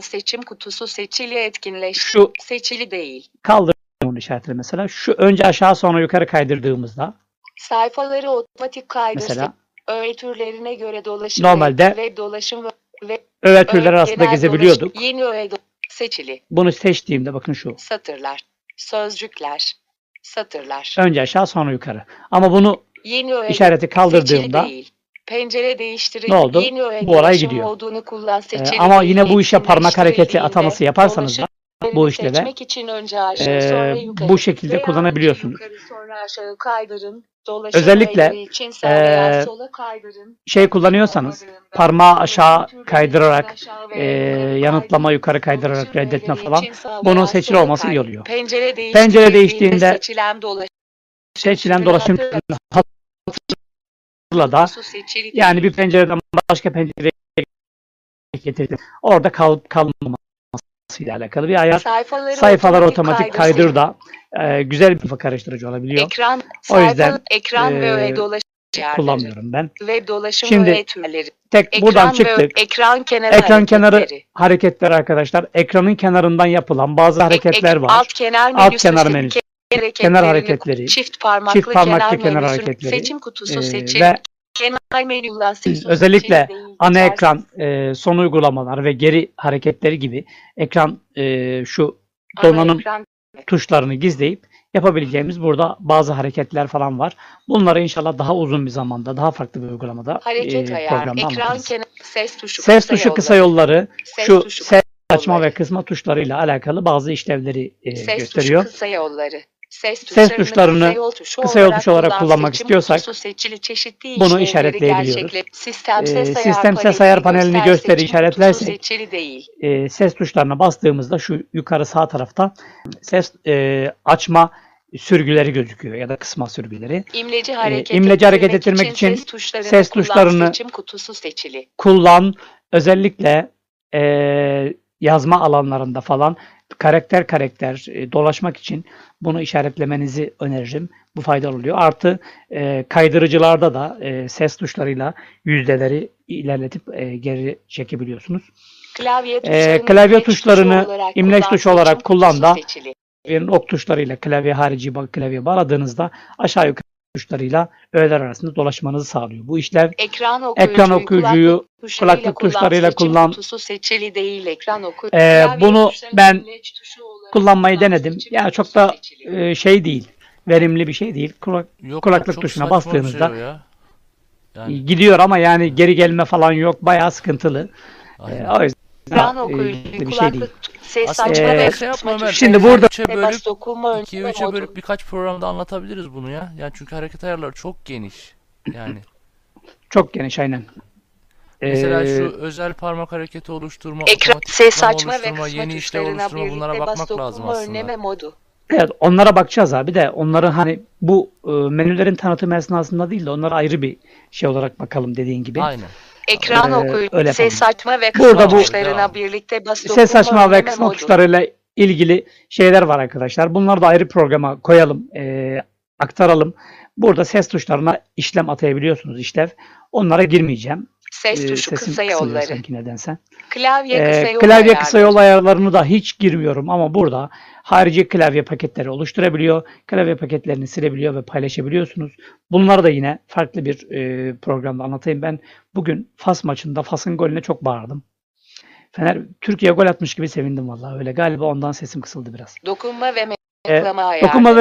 Seçim kutusu seçili etkinleşti. Şu seçili değil. Kaldırıyorum işaretleri mesela. Şu önce aşağı sonra yukarı kaydırdığımızda sayfaları otomatik kaydırsın. Öğe türlerine göre dolaşım. Normalde web dolaşım ve öğe türleri arasında gezebiliyorduk. Yeni öğe seçili. Bunu seçtiğimde bakın şu. Satırlar, sözcükler, satırlar. Önce aşağı sonra yukarı. Ama bunu yeni öğe işareti kaldırdığımda pencere değiştirir. Ne oldu? Bu olay gidiyor. Ama yine bu işe parmak hareketi ataması yaparsanız da bu işte de bu şekilde kullanabiliyorsunuz. Özellikle şey kullanıyorsanız parmağı aşağı kaydırarak yanıtlama yukarı kaydırarak reddetme falan bunun seçili olması iyi oluyor. Pencere değiştiğinde seçilen dolaşım da yani bir pencereden başka pencereye getirdim. Orada kalmamasıyla alakalı bir ayar. Sayfalar otomatik kaydır da güzel bir kafa karıştırıcı olabiliyor. O yüzden kullanmıyorum ben. Şimdi tek buradan çıktık. Ekran kenarı hareketleri arkadaşlar. Ekranın kenarından yapılan bazı hareketler var. Alt kenar menüsü. Kenar hareketleri, çift parmaklı kenar hareketleri seçim kutusu ve özellikle ana ekran, son uygulamalar ve geri hareketleri gibi ekran şu donanım tuşlarını gizleyip yapabileceğimiz burada bazı hareketler falan var. Bunları inşallah daha uzun bir zamanda, daha farklı bir uygulamada programda anlatırız. Ses tuşu kısa yolları, şu ses açma ve kısma tuşlarıyla alakalı bazı işlevleri gösteriyor. Ses tuşlarını kısa yol tuşu olarak kullanmak istiyorsak bunu işaretleyebiliyoruz. Sistem ses ayar panelini gösteri işaretlersek ses tuşlarına bastığımızda şu yukarı sağ tarafta ses açma sürgüleri gözüküyor ya da kısma sürgüleri. İmleci hareket ettirmek için ses tuşlarını kullan. Özellikle yazma alanlarında falan karakter dolaşmak için bunu işaretlemenizi öneririm. Bu faydalı oluyor. Artı kaydırıcılarda da ses tuşlarıyla yüzdeleri ilerletip geri çekebiliyorsunuz. Klavye tuşlarını imleç tuşu olarak kullan da ok tuşlarıyla klavye harici klavye bağladığınızda aşağı yukarı tuşlarıyla öğeler arasında dolaşmanızı sağlıyor. Bu işler ekran okuyucuyu kulaklık tuşlarıyla kullan. Bunu ben kullanmayı denedim. Yani çok da şey değil. verimli bir şey değil. Kulaklık tuşuna bastığınızda şey yani gidiyor ama yani geri gelme falan yok. Bayağı sıkıntılı. O yüzden bir şey değil. Şimdi burada 2-3'e bölüp birkaç programda anlatabiliriz bunu ya. Yani çünkü hareket ayarları çok geniş. Yani çok geniş aynen. Mesela şu özel parmak hareketi oluşturma, ekran ses açma ve yeni işler oluşturma, bunlara bakmak lazım aslında. Modu. Evet, onlara bakacağız abi de onları hani bu menülerin tanıtım esnasında değil de onlara ayrı bir şey olarak bakalım dediğin gibi. Aynen. Ekran okuyucu, ses açma ve kısma tuşlarına birlikte bas dokuma ses açma ve kısma tuşlarıyla ilgili şeyler var arkadaşlar. Bunları da ayrı programa koyalım, aktaralım. Burada ses tuşlarına işlem atayabiliyorsunuz işlev. Onlara girmeyeceğim. Ses tuşu kısa yolları. Klavye kısa yol ayarlarını da hiç girmiyorum ama burada harici klavye paketleri oluşturabiliyor. Klavye paketlerini silebiliyor ve paylaşabiliyorsunuz. Bunları da yine farklı bir programda anlatayım. Ben bugün Fas maçında Fas'ın golüne çok bağırdım. Fener Türkiye gol atmış gibi sevindim vallahi öyle. Galiba ondan sesim kısıldı biraz. Dokunma ve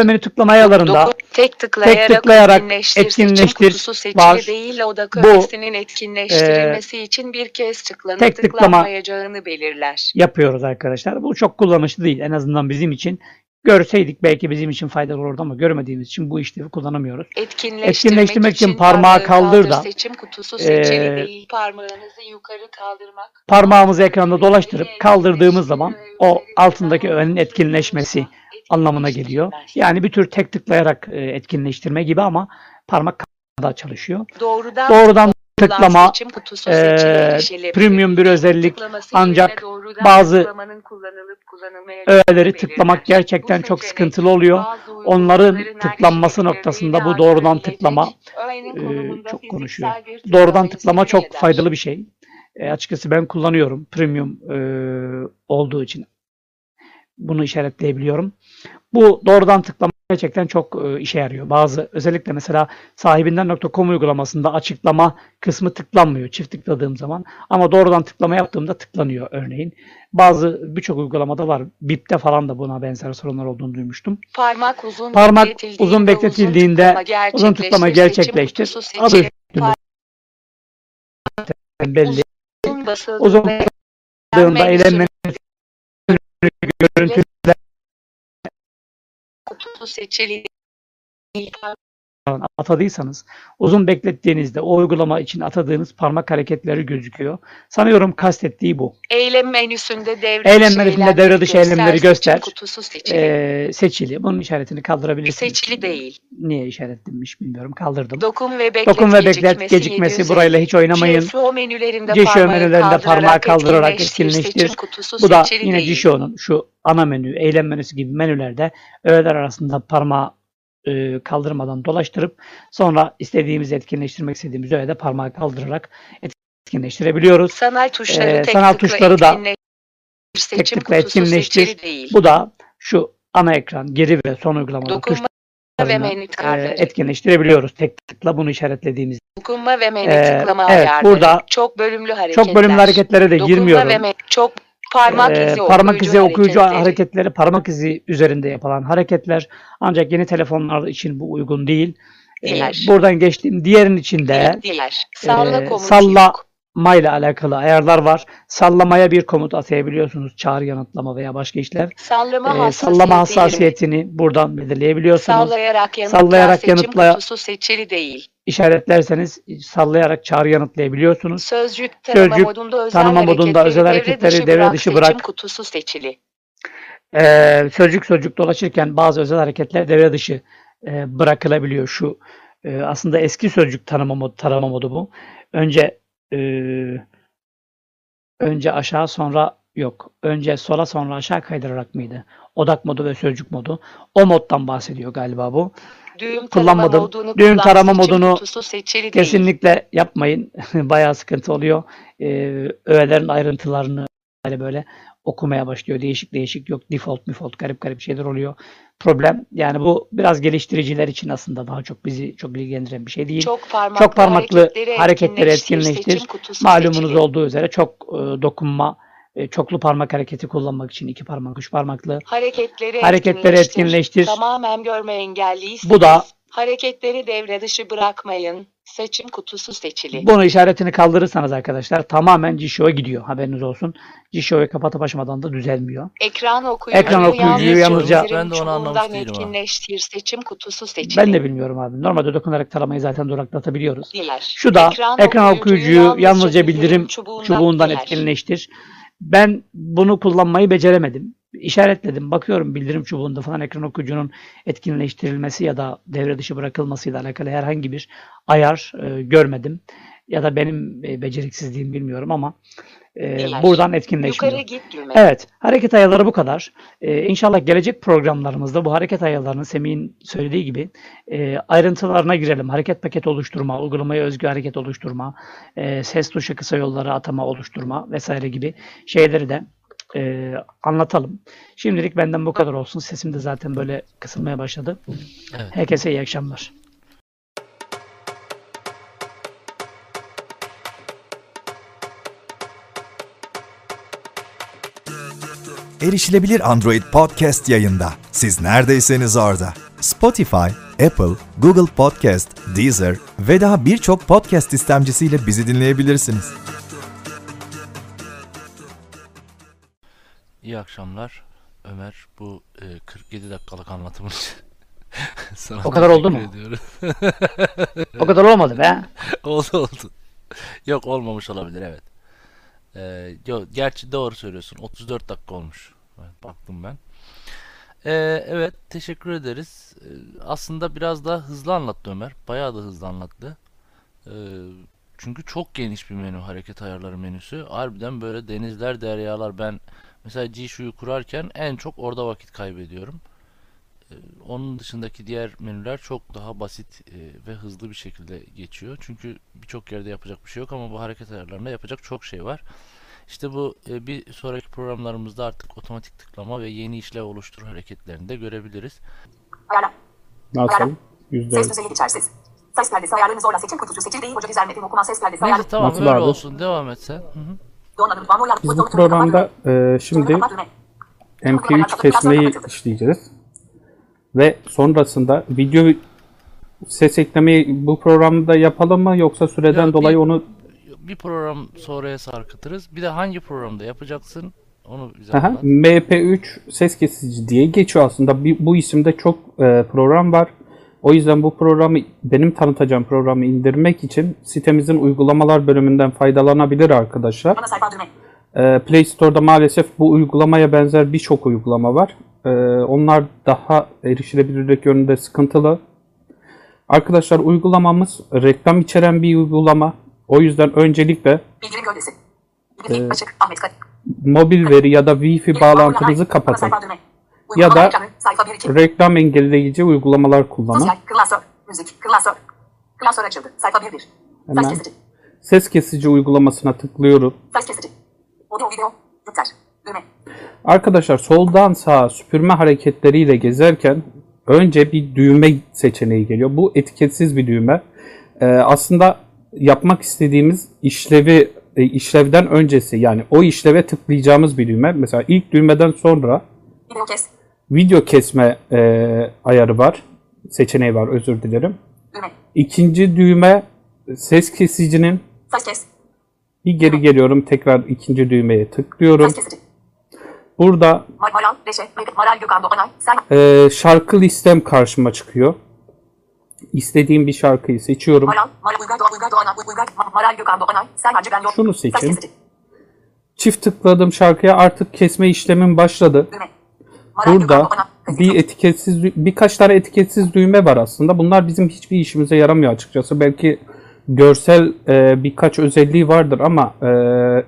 menü tıklama ayarlarında tek tıklayarak etkinleştir var. Değil, bu etkinleştirilmesi için bir kez tek tıklamayacağını belirler. Yapıyoruz arkadaşlar. Bu çok kullanışlı değil. En azından bizim için. Görseydik belki bizim için faydalı olurdu ama görmediğimiz için bu işlevi kullanamıyoruz. Etkinleştirmek için parmağı kaldır da seçim kutusu seçili değil. Parmağınızı yukarı kaldırmak. Parmağımızı ekranda dolaştırıp kaldırdığımız zaman o altındaki öğenin etkinleşmesi anlamına geliyor. Yani bir tür tek tıklayarak etkinleştirme gibi ama parmak da çalışıyor. Doğrudan tıklama premium bir özellik ancak bazı öğeleri tıklamak gerçekten çok sıkıntılı oluyor. Onların tıklanması noktasında bu doğrudan tıklama çok konuşuyor. Doğrudan tıklama çok faydalı bir şey. Açıkçası ben kullanıyorum premium olduğu için. Bunu işaretleyebiliyorum. Bu doğrudan tıklama gerçekten çok işe yarıyor. Bazı özellikle mesela sahibinden.com uygulamasında açıklama kısmı tıklanmıyor çift tıkladığım zaman. Ama doğrudan tıklama yaptığımda tıklanıyor örneğin. Birçok uygulamada var. BİP'te falan da buna benzer sorunlar olduğunu duymuştum. Parmak uzun bekletildiğinde uzun tıklama gerçekleştir. Adı belli. Uzun tıkladığında eylemlerin görüntüler kutusu seçili atadıysanız uzun beklettiğinizde o uygulama için atadığınız parmak hareketleri gözüküyor. Sanıyorum kastettiği bu. Eylem menüsünde devre dışı eylemleri göster. Seçili. Bunun işaretini kaldırabilirsiniz. Seçili değil. Niye işaretlenmiş bilmiyorum. Kaldırdım. Dokun ve beklet gecikmesi burayla hiç oynamayın. Jieshuo menülerinde parmağı kaldırarak etkinleştir. Bu da yine Jieshuo'nun şu ana menü, eylem menüsü gibi menülerde öğeler arasında parmağı kaldırmadan dolaştırıp sonra istediğimizi etkinleştirmek istediğimiz öyle de parmağı kaldırarak etkinleştirebiliyoruz. Sanal tuşları da tek tıkla etkinleştir. Bu da şu ana ekran geri ve son uygulamaları tuşlarını etkinleştirebiliyoruz. Tek tıkla bunu işaretlediğimiz. Dokunma ve menü tıklama ayarları. Burada çok bölümlü hareketlere de girmiyorum. Parmak izi okuyucu hareketleri parmak izi üzerinde yapılan hareketler ancak yeni telefonlar için bu uygun değil. Buradan geçtiğim diğerin içinde sallamayla alakalı ayarlar var. Sallamaya bir komut atayabiliyorsunuz. Çağrı, yanıtlama veya başka işler. Sallama hassasiyetini buradan belirleyebiliyorsunuz. Sallayarak yanıtla seçili değil. İşaretlerseniz sallayarak çağrı yanıtlayabiliyorsunuz. Sözcük tanıma modunda özel hareketleri devre dışı bırak. Kutusu seçili. Sözcük dolaşırken bazı özel hareketler devre dışı bırakılabiliyor. Şu aslında eski sözcük tarama modu bu. Önce aşağı sonra yok. Önce sola sonra aşağı kaydırarak mıydı? Odak modu ve sözcük modu. O moddan bahsediyor galiba bu. Düğüm tarama modunu kesinlikle yapmayın. Bayağı sıkıntı oluyor. Öğelerin ayrıntılarını böyle okumaya başlıyor. Değişik yok. Default garip şeyler oluyor. Problem yani bu biraz geliştiriciler için aslında daha çok bizi çok ilgilendiren bir şey değil. Çok parmaklı hareketleri etkinleştir. Malumunuz olduğu üzere çok dokunma çoklu parmak hareketi kullanmak için iki parmak, üç parmaklı hareketleri etkinleştir. Tamamen görme engelliyseniz bu da hareketleri devre dışı bırakmayın. Seçim kutusu seçili. Bunu işaretini kaldırırsanız arkadaşlar tamamen Jieshuo'ya gidiyor. Haberiniz olsun. Jieshuo'yu kapatıp açmadan da düzelmiyor. Ekran okuyucu yalnızca ben de onu anlamış değilim. Etkinleştir seçim kutusu seçili. Ben de bilmiyorum abi. Normalde dokunarak taramayı zaten duraklatabiliyoruz. Şu da ekran okuyucuyu yalnızca bildirim çubuğundan etkinleştir. Ben bunu kullanmayı beceremedim. İşaretledim. Bakıyorum bildirim çubuğunda falan ekran okuyucunun etkinleştirilmesi ya da devre dışı bırakılmasıyla alakalı herhangi bir ayar görmedim. Ya da benim beceriksizliğim bilmiyorum ama buradan etkinleşmiyor. Evet. Hareket ayarları bu kadar. İnşallah gelecek programlarımızda bu hareket ayarlarını Semih'in söylediği gibi ayrıntılarına girelim. Hareket paketi oluşturma, uygulamaya özgü hareket oluşturma, ses tuşu kısa yolları atama oluşturma vesaire gibi şeyleri de anlatalım. Şimdilik benden bu kadar olsun. Sesim de zaten böyle kısılmaya başladı. Evet. Herkese iyi akşamlar. Erişilebilir Android Podcast yayında. Siz neredeyseniz orada. Spotify, Apple, Google Podcast, Deezer ve daha birçok podcast istemcisiyle bizi dinleyebilirsiniz. İyi akşamlar Ömer. Bu 47 dakikalık anlatımın sana o kadar oldu mu? O kadar olmadı be. Oldu. Yok, olmamış olabilir, evet. Yok, gerçi doğru söylüyorsun. 34 dakika olmuş. Baktım ben. Evet, teşekkür ederiz. Aslında biraz daha hızlı anlattı Ömer. Bayağı da hızlı anlattı. Çünkü çok geniş bir menü. Hareket ayarları menüsü. Harbiden böyle denizler, deryalar. Ben mesela Jieshuo'yu kurarken en çok orada vakit kaybediyorum. Onun dışındaki diğer menüler çok daha basit ve hızlı bir şekilde geçiyor. Çünkü birçok yerde yapacak bir şey yok ama bu hareket ayarlarında yapacak çok şey var. İşte bu bir sonraki programlarımızda artık otomatik tıklama ve yeni işlev oluştur hareketlerini de görebiliriz. Ayarlar. Nasıl? Ses düzeyi içersiz. Ses perdesi ayarlarını zorla seçim kutusu seçil değil. Hoca düzelmedim okuma ses perdesi ayarlar. Neyse, tamam, öyle olsun. Devam et sen. Hı-hı. Biz bu programda şimdi MP3 kesmeyi işleyeceğiz. Ve sonrasında video ses eklemeyi bu programda yapalım mı, yoksa süreden dolayı onu bir program sonraya sarkıtırız. Bir de hangi programda yapacaksın onu bize anlat. MP3 ses kesici diye geçiyor aslında. Bu isimde çok program var. O yüzden bu programı, benim tanıtacağım programı indirmek için sitemizin uygulamalar bölümünden faydalanabilir arkadaşlar. Play Store'da maalesef bu uygulamaya benzer birçok uygulama var. Onlar daha erişilebilirlik yönünde sıkıntılı. Arkadaşlar, uygulamamız reklam içeren bir uygulama. O yüzden öncelikle mobil veri ya da Wi-Fi bağlantınızı kapatın. Ya da reklam engelleyici uygulamalar kullanın. Hemen ses kesici uygulamasına tıklıyorum. Arkadaşlar, soldan sağa süpürme hareketleriyle gezerken önce bir düğme seçeneği geliyor. Bu etiketsiz bir düğme. Aslında yapmak istediğimiz işlevden öncesi, yani o işleve tıklayacağımız bir düğme. Mesela ilk düğmeden sonra video kesme ayarı var. Seçeneği var, özür dilerim. Düğme. İkinci düğme ses kesicinin. Bir geri geliyorum, tekrar ikinci düğmeye tıklıyorum. Burada şarkı listem karşıma çıkıyor. İstediğim bir şarkıyı seçiyorum. Şunu seçeyim. Çift tıkladığım şarkıya artık kesme işlemim başladı. Burada birkaç tane etiketsiz düğme var aslında. Bunlar bizim hiçbir işimize yaramıyor açıkçası. Belki görsel birkaç özelliği vardır ama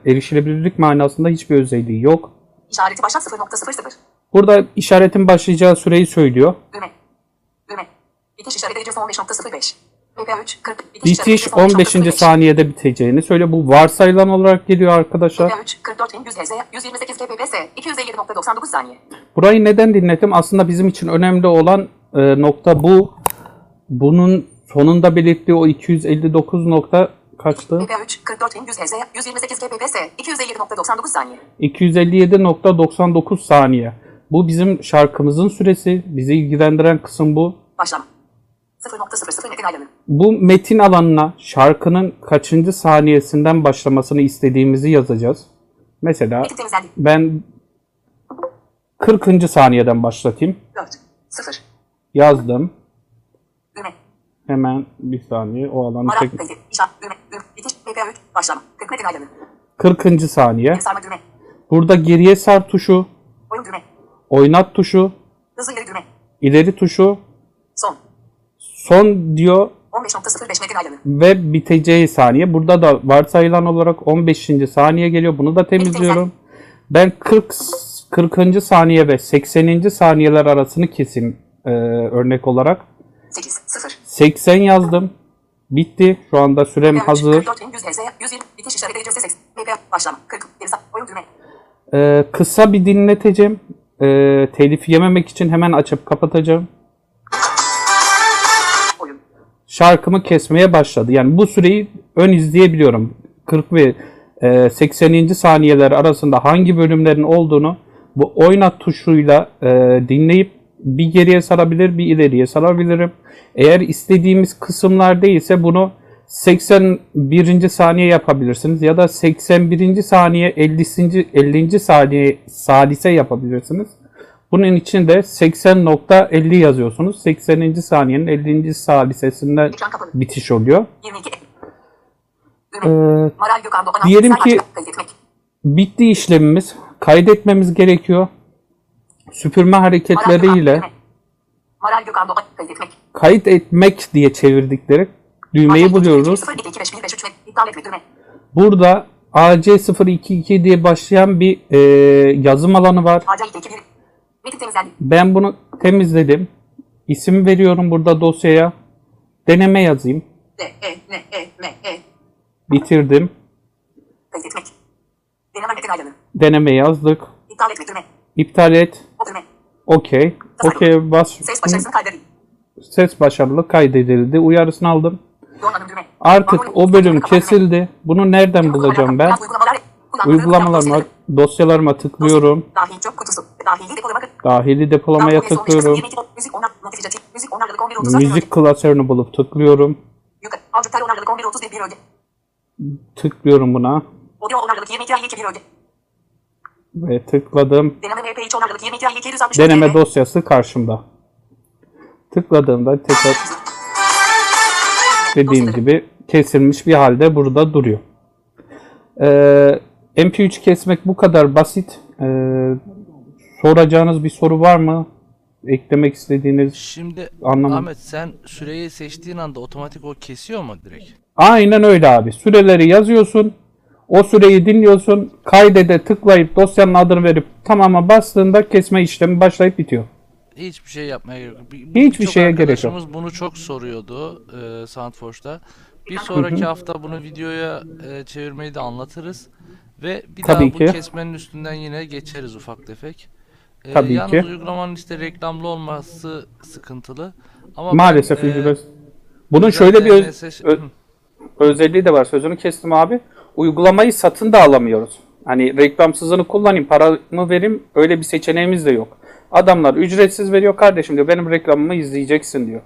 erişilebilirlik manasında hiçbir özelliği yok. İşareti başlat 0.00. Burada işaretin başlayacağı süreyi söylüyor. Düğme. Bitiş işareti 15.05. MP3 40. Bitiş 15. saniyede biteceğini söylüyor. Bu varsayılan olarak geliyor arkadaşlar. MP3 44.100 Hz 128 kbps 257.99 saniye. Burayı neden dinledim? Aslında bizim için önemli olan nokta bu. Bunun sonunda belirttiği o 259. kaçtı? MP3 44.100 Hz 128 kbps 257.99 saniye. 257.99 saniye. Bu bizim şarkımızın süresi. Bizi ilgilendiren kısım bu. Başlam. 0.00 metin alanı. Bu metin alanına şarkının kaçıncı saniyesinden başlamasını istediğimizi yazacağız. Mesela ben 40. saniyeden başlatayım. 4.0 yazdım. Üme. Hemen bir saniye o alanı çek. 40. saniye. Burada geriye sar tuşu. Oynat tuşu. Hızlı ileri düğme. İleri tuşu. Son. Son diyor. 15.05 metin alanı. Ve biteceği saniye. Burada da varsayılan olarak 15. saniye geliyor. Bunu da temizliyorum. Ben 40. saniye ve 80. saniyeler arasını kesin örnek olarak. 80 yazdım. Bitti. Şu anda sürem hazır. Kısa bir dinleteceğim. Telif yememek için hemen açıp kapatacağım. Şarkımı kesmeye başladı. Yani bu süreyi ön izleyebiliyorum. 40 ve 80. saniyeler arasında hangi bölümlerin olduğunu bu oynat tuşuyla dinleyip bir geriye sarabilir, bir ileriye sarabilirim. Eğer istediğimiz kısımlar değilse bunu 81. saniye yapabilirsiniz ya da 81. saniye 50. saniye salise yapabilirsiniz. Bunun için de 80.50 yazıyorsunuz. 80. saniyenin 50. salisesinden bitiş oluyor. Diyelim ki bitti işlemimiz. Kaydetmemiz gerekiyor. Süpürme hareketleriyle kayıt etmek diye çevirdikleri düğmeyi buluyoruz. Burada AC022 diye başlayan bir yazım alanı var. Ben bunu temizledim. İsim veriyorum burada dosyaya. Deneme yazayım. Bitirdim. Deneme yazdık. İptal et. Okey. Okey bas. Ses başarılı kaydedildi. Uyarısını aldım. Artık o bölüm kesildi. Bunu nereden bulacağım ben? Uygulamalarıma, dosyalarıma tıklıyorum. Dahili depolamaya tıklıyorum. Müzik klasörünü bulup tıklıyorum. Tıklıyorum buna. Ve tıkladım. Deneme dosyası karşımda. Tıkladığımda tekrar dediğim gibi kesilmiş bir halde burada duruyor. MP3 kesmek bu kadar basit. Soracağınız bir soru var mı? Eklemek istediğiniz şimdi anlamadım. Ahmet sen süreyi seçtiğin anda otomatik o kesiyor mu direkt? Aynen öyle abi. Süreleri yazıyorsun. O süreyi dinliyorsun. Kaydede tıklayıp dosyanın adını verip tamama bastığında kesme işlemi başlayıp bitiyor. Hiçbir şey yapmaya gerek yok. Hiçbir şeye gerek yok. Bunu çok soruyordu Soundforge'da. Bir sonraki hafta bunu videoya çevirmeyi de anlatırız. Ve bir daha bu kesmenin üstünden yine geçeriz ufak tefek. Yalnız uygulamanın işte reklamlı olması sıkıntılı. Ama maalesef bunun şöyle bir özelliği de var. Sözünü kestim abi. Uygulamayı satın da alamıyoruz. Hani reklamsızını kullanayım, paramı vereyim öyle bir seçeneğimiz de yok. Adamlar ücretsiz veriyor kardeşim diyor. Benim reklamımı izleyeceksin diyor.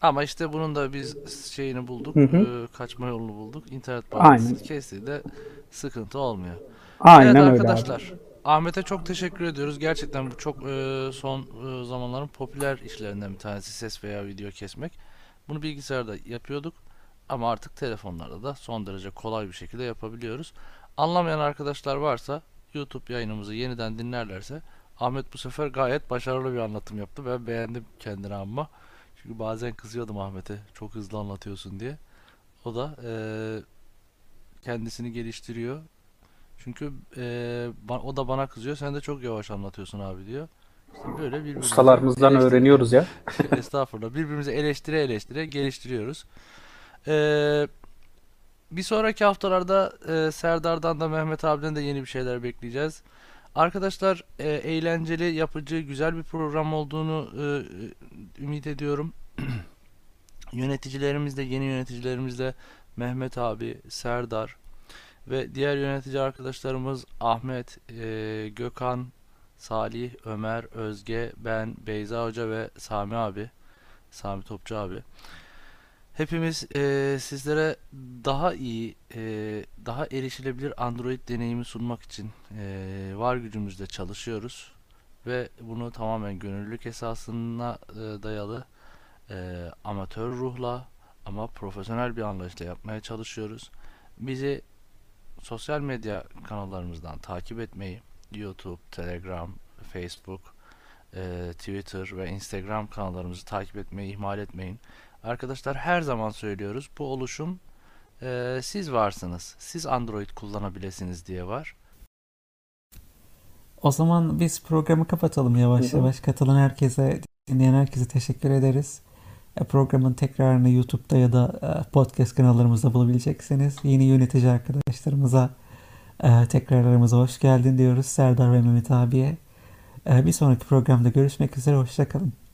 Ama işte bunun da biz şeyini bulduk. Kaçma yolunu bulduk. İnternet bağlantısı kesti de sıkıntı olmuyor. Aynen evet arkadaşlar. Ahmet'e çok teşekkür ediyoruz. Gerçekten bu çok son zamanların popüler işlerinden bir tanesi ses veya video kesmek. Bunu bilgisayarda yapıyorduk. Ama artık telefonlarda da son derece kolay bir şekilde yapabiliyoruz. Anlamayan arkadaşlar varsa YouTube yayınımızı yeniden dinlerlerse Ahmet bu sefer gayet başarılı bir anlatım yaptı. Ben beğendim kendini ama. Çünkü bazen kızıyordum Ahmet'e çok hızlı anlatıyorsun diye. O da kendisini geliştiriyor. Çünkü o da bana kızıyor. Sen de çok yavaş anlatıyorsun abi diyor. İşte böyle ustalarımızdan öğreniyoruz ya. Estağfurullah. Birbirimizi eleştire geliştiriyoruz. Bir sonraki haftalarda Serdar'dan da Mehmet abiden de yeni bir şeyler bekleyeceğiz. Arkadaşlar eğlenceli, yapıcı, güzel bir program olduğunu ümit ediyorum. Yöneticilerimizle, yeni yöneticilerimizle Mehmet abi, Serdar ve diğer yönetici arkadaşlarımız Ahmet, Gökhan, Salih, Ömer, Özge, ben, Beyza Hoca ve Sami abi, Sami Topçu abi. Hepimiz sizlere daha iyi, daha erişilebilir Android deneyimi sunmak için var gücümüzle çalışıyoruz. Ve bunu tamamen gönüllülük esasına dayalı amatör ruhla ama profesyonel bir anlayışla yapmaya çalışıyoruz. Bizi sosyal medya kanallarımızdan takip etmeyi, YouTube, Telegram, Facebook, Twitter ve Instagram kanallarımızı takip etmeyi ihmal etmeyin. Arkadaşlar her zaman söylüyoruz, bu oluşum siz varsınız, siz Android kullanabilirsiniz diye var. O zaman biz programı kapatalım yavaş yavaş. Katılan herkese, dinleyen herkese teşekkür ederiz. Programın tekrarını YouTube'da ya da podcast kanallarımızda bulabileceksiniz. Yeni yönetici arkadaşlarımıza tekrarlarımıza hoş geldin diyoruz. Serdar ve Mehmet abiye. Bir sonraki programda görüşmek üzere. Hoşça kalın.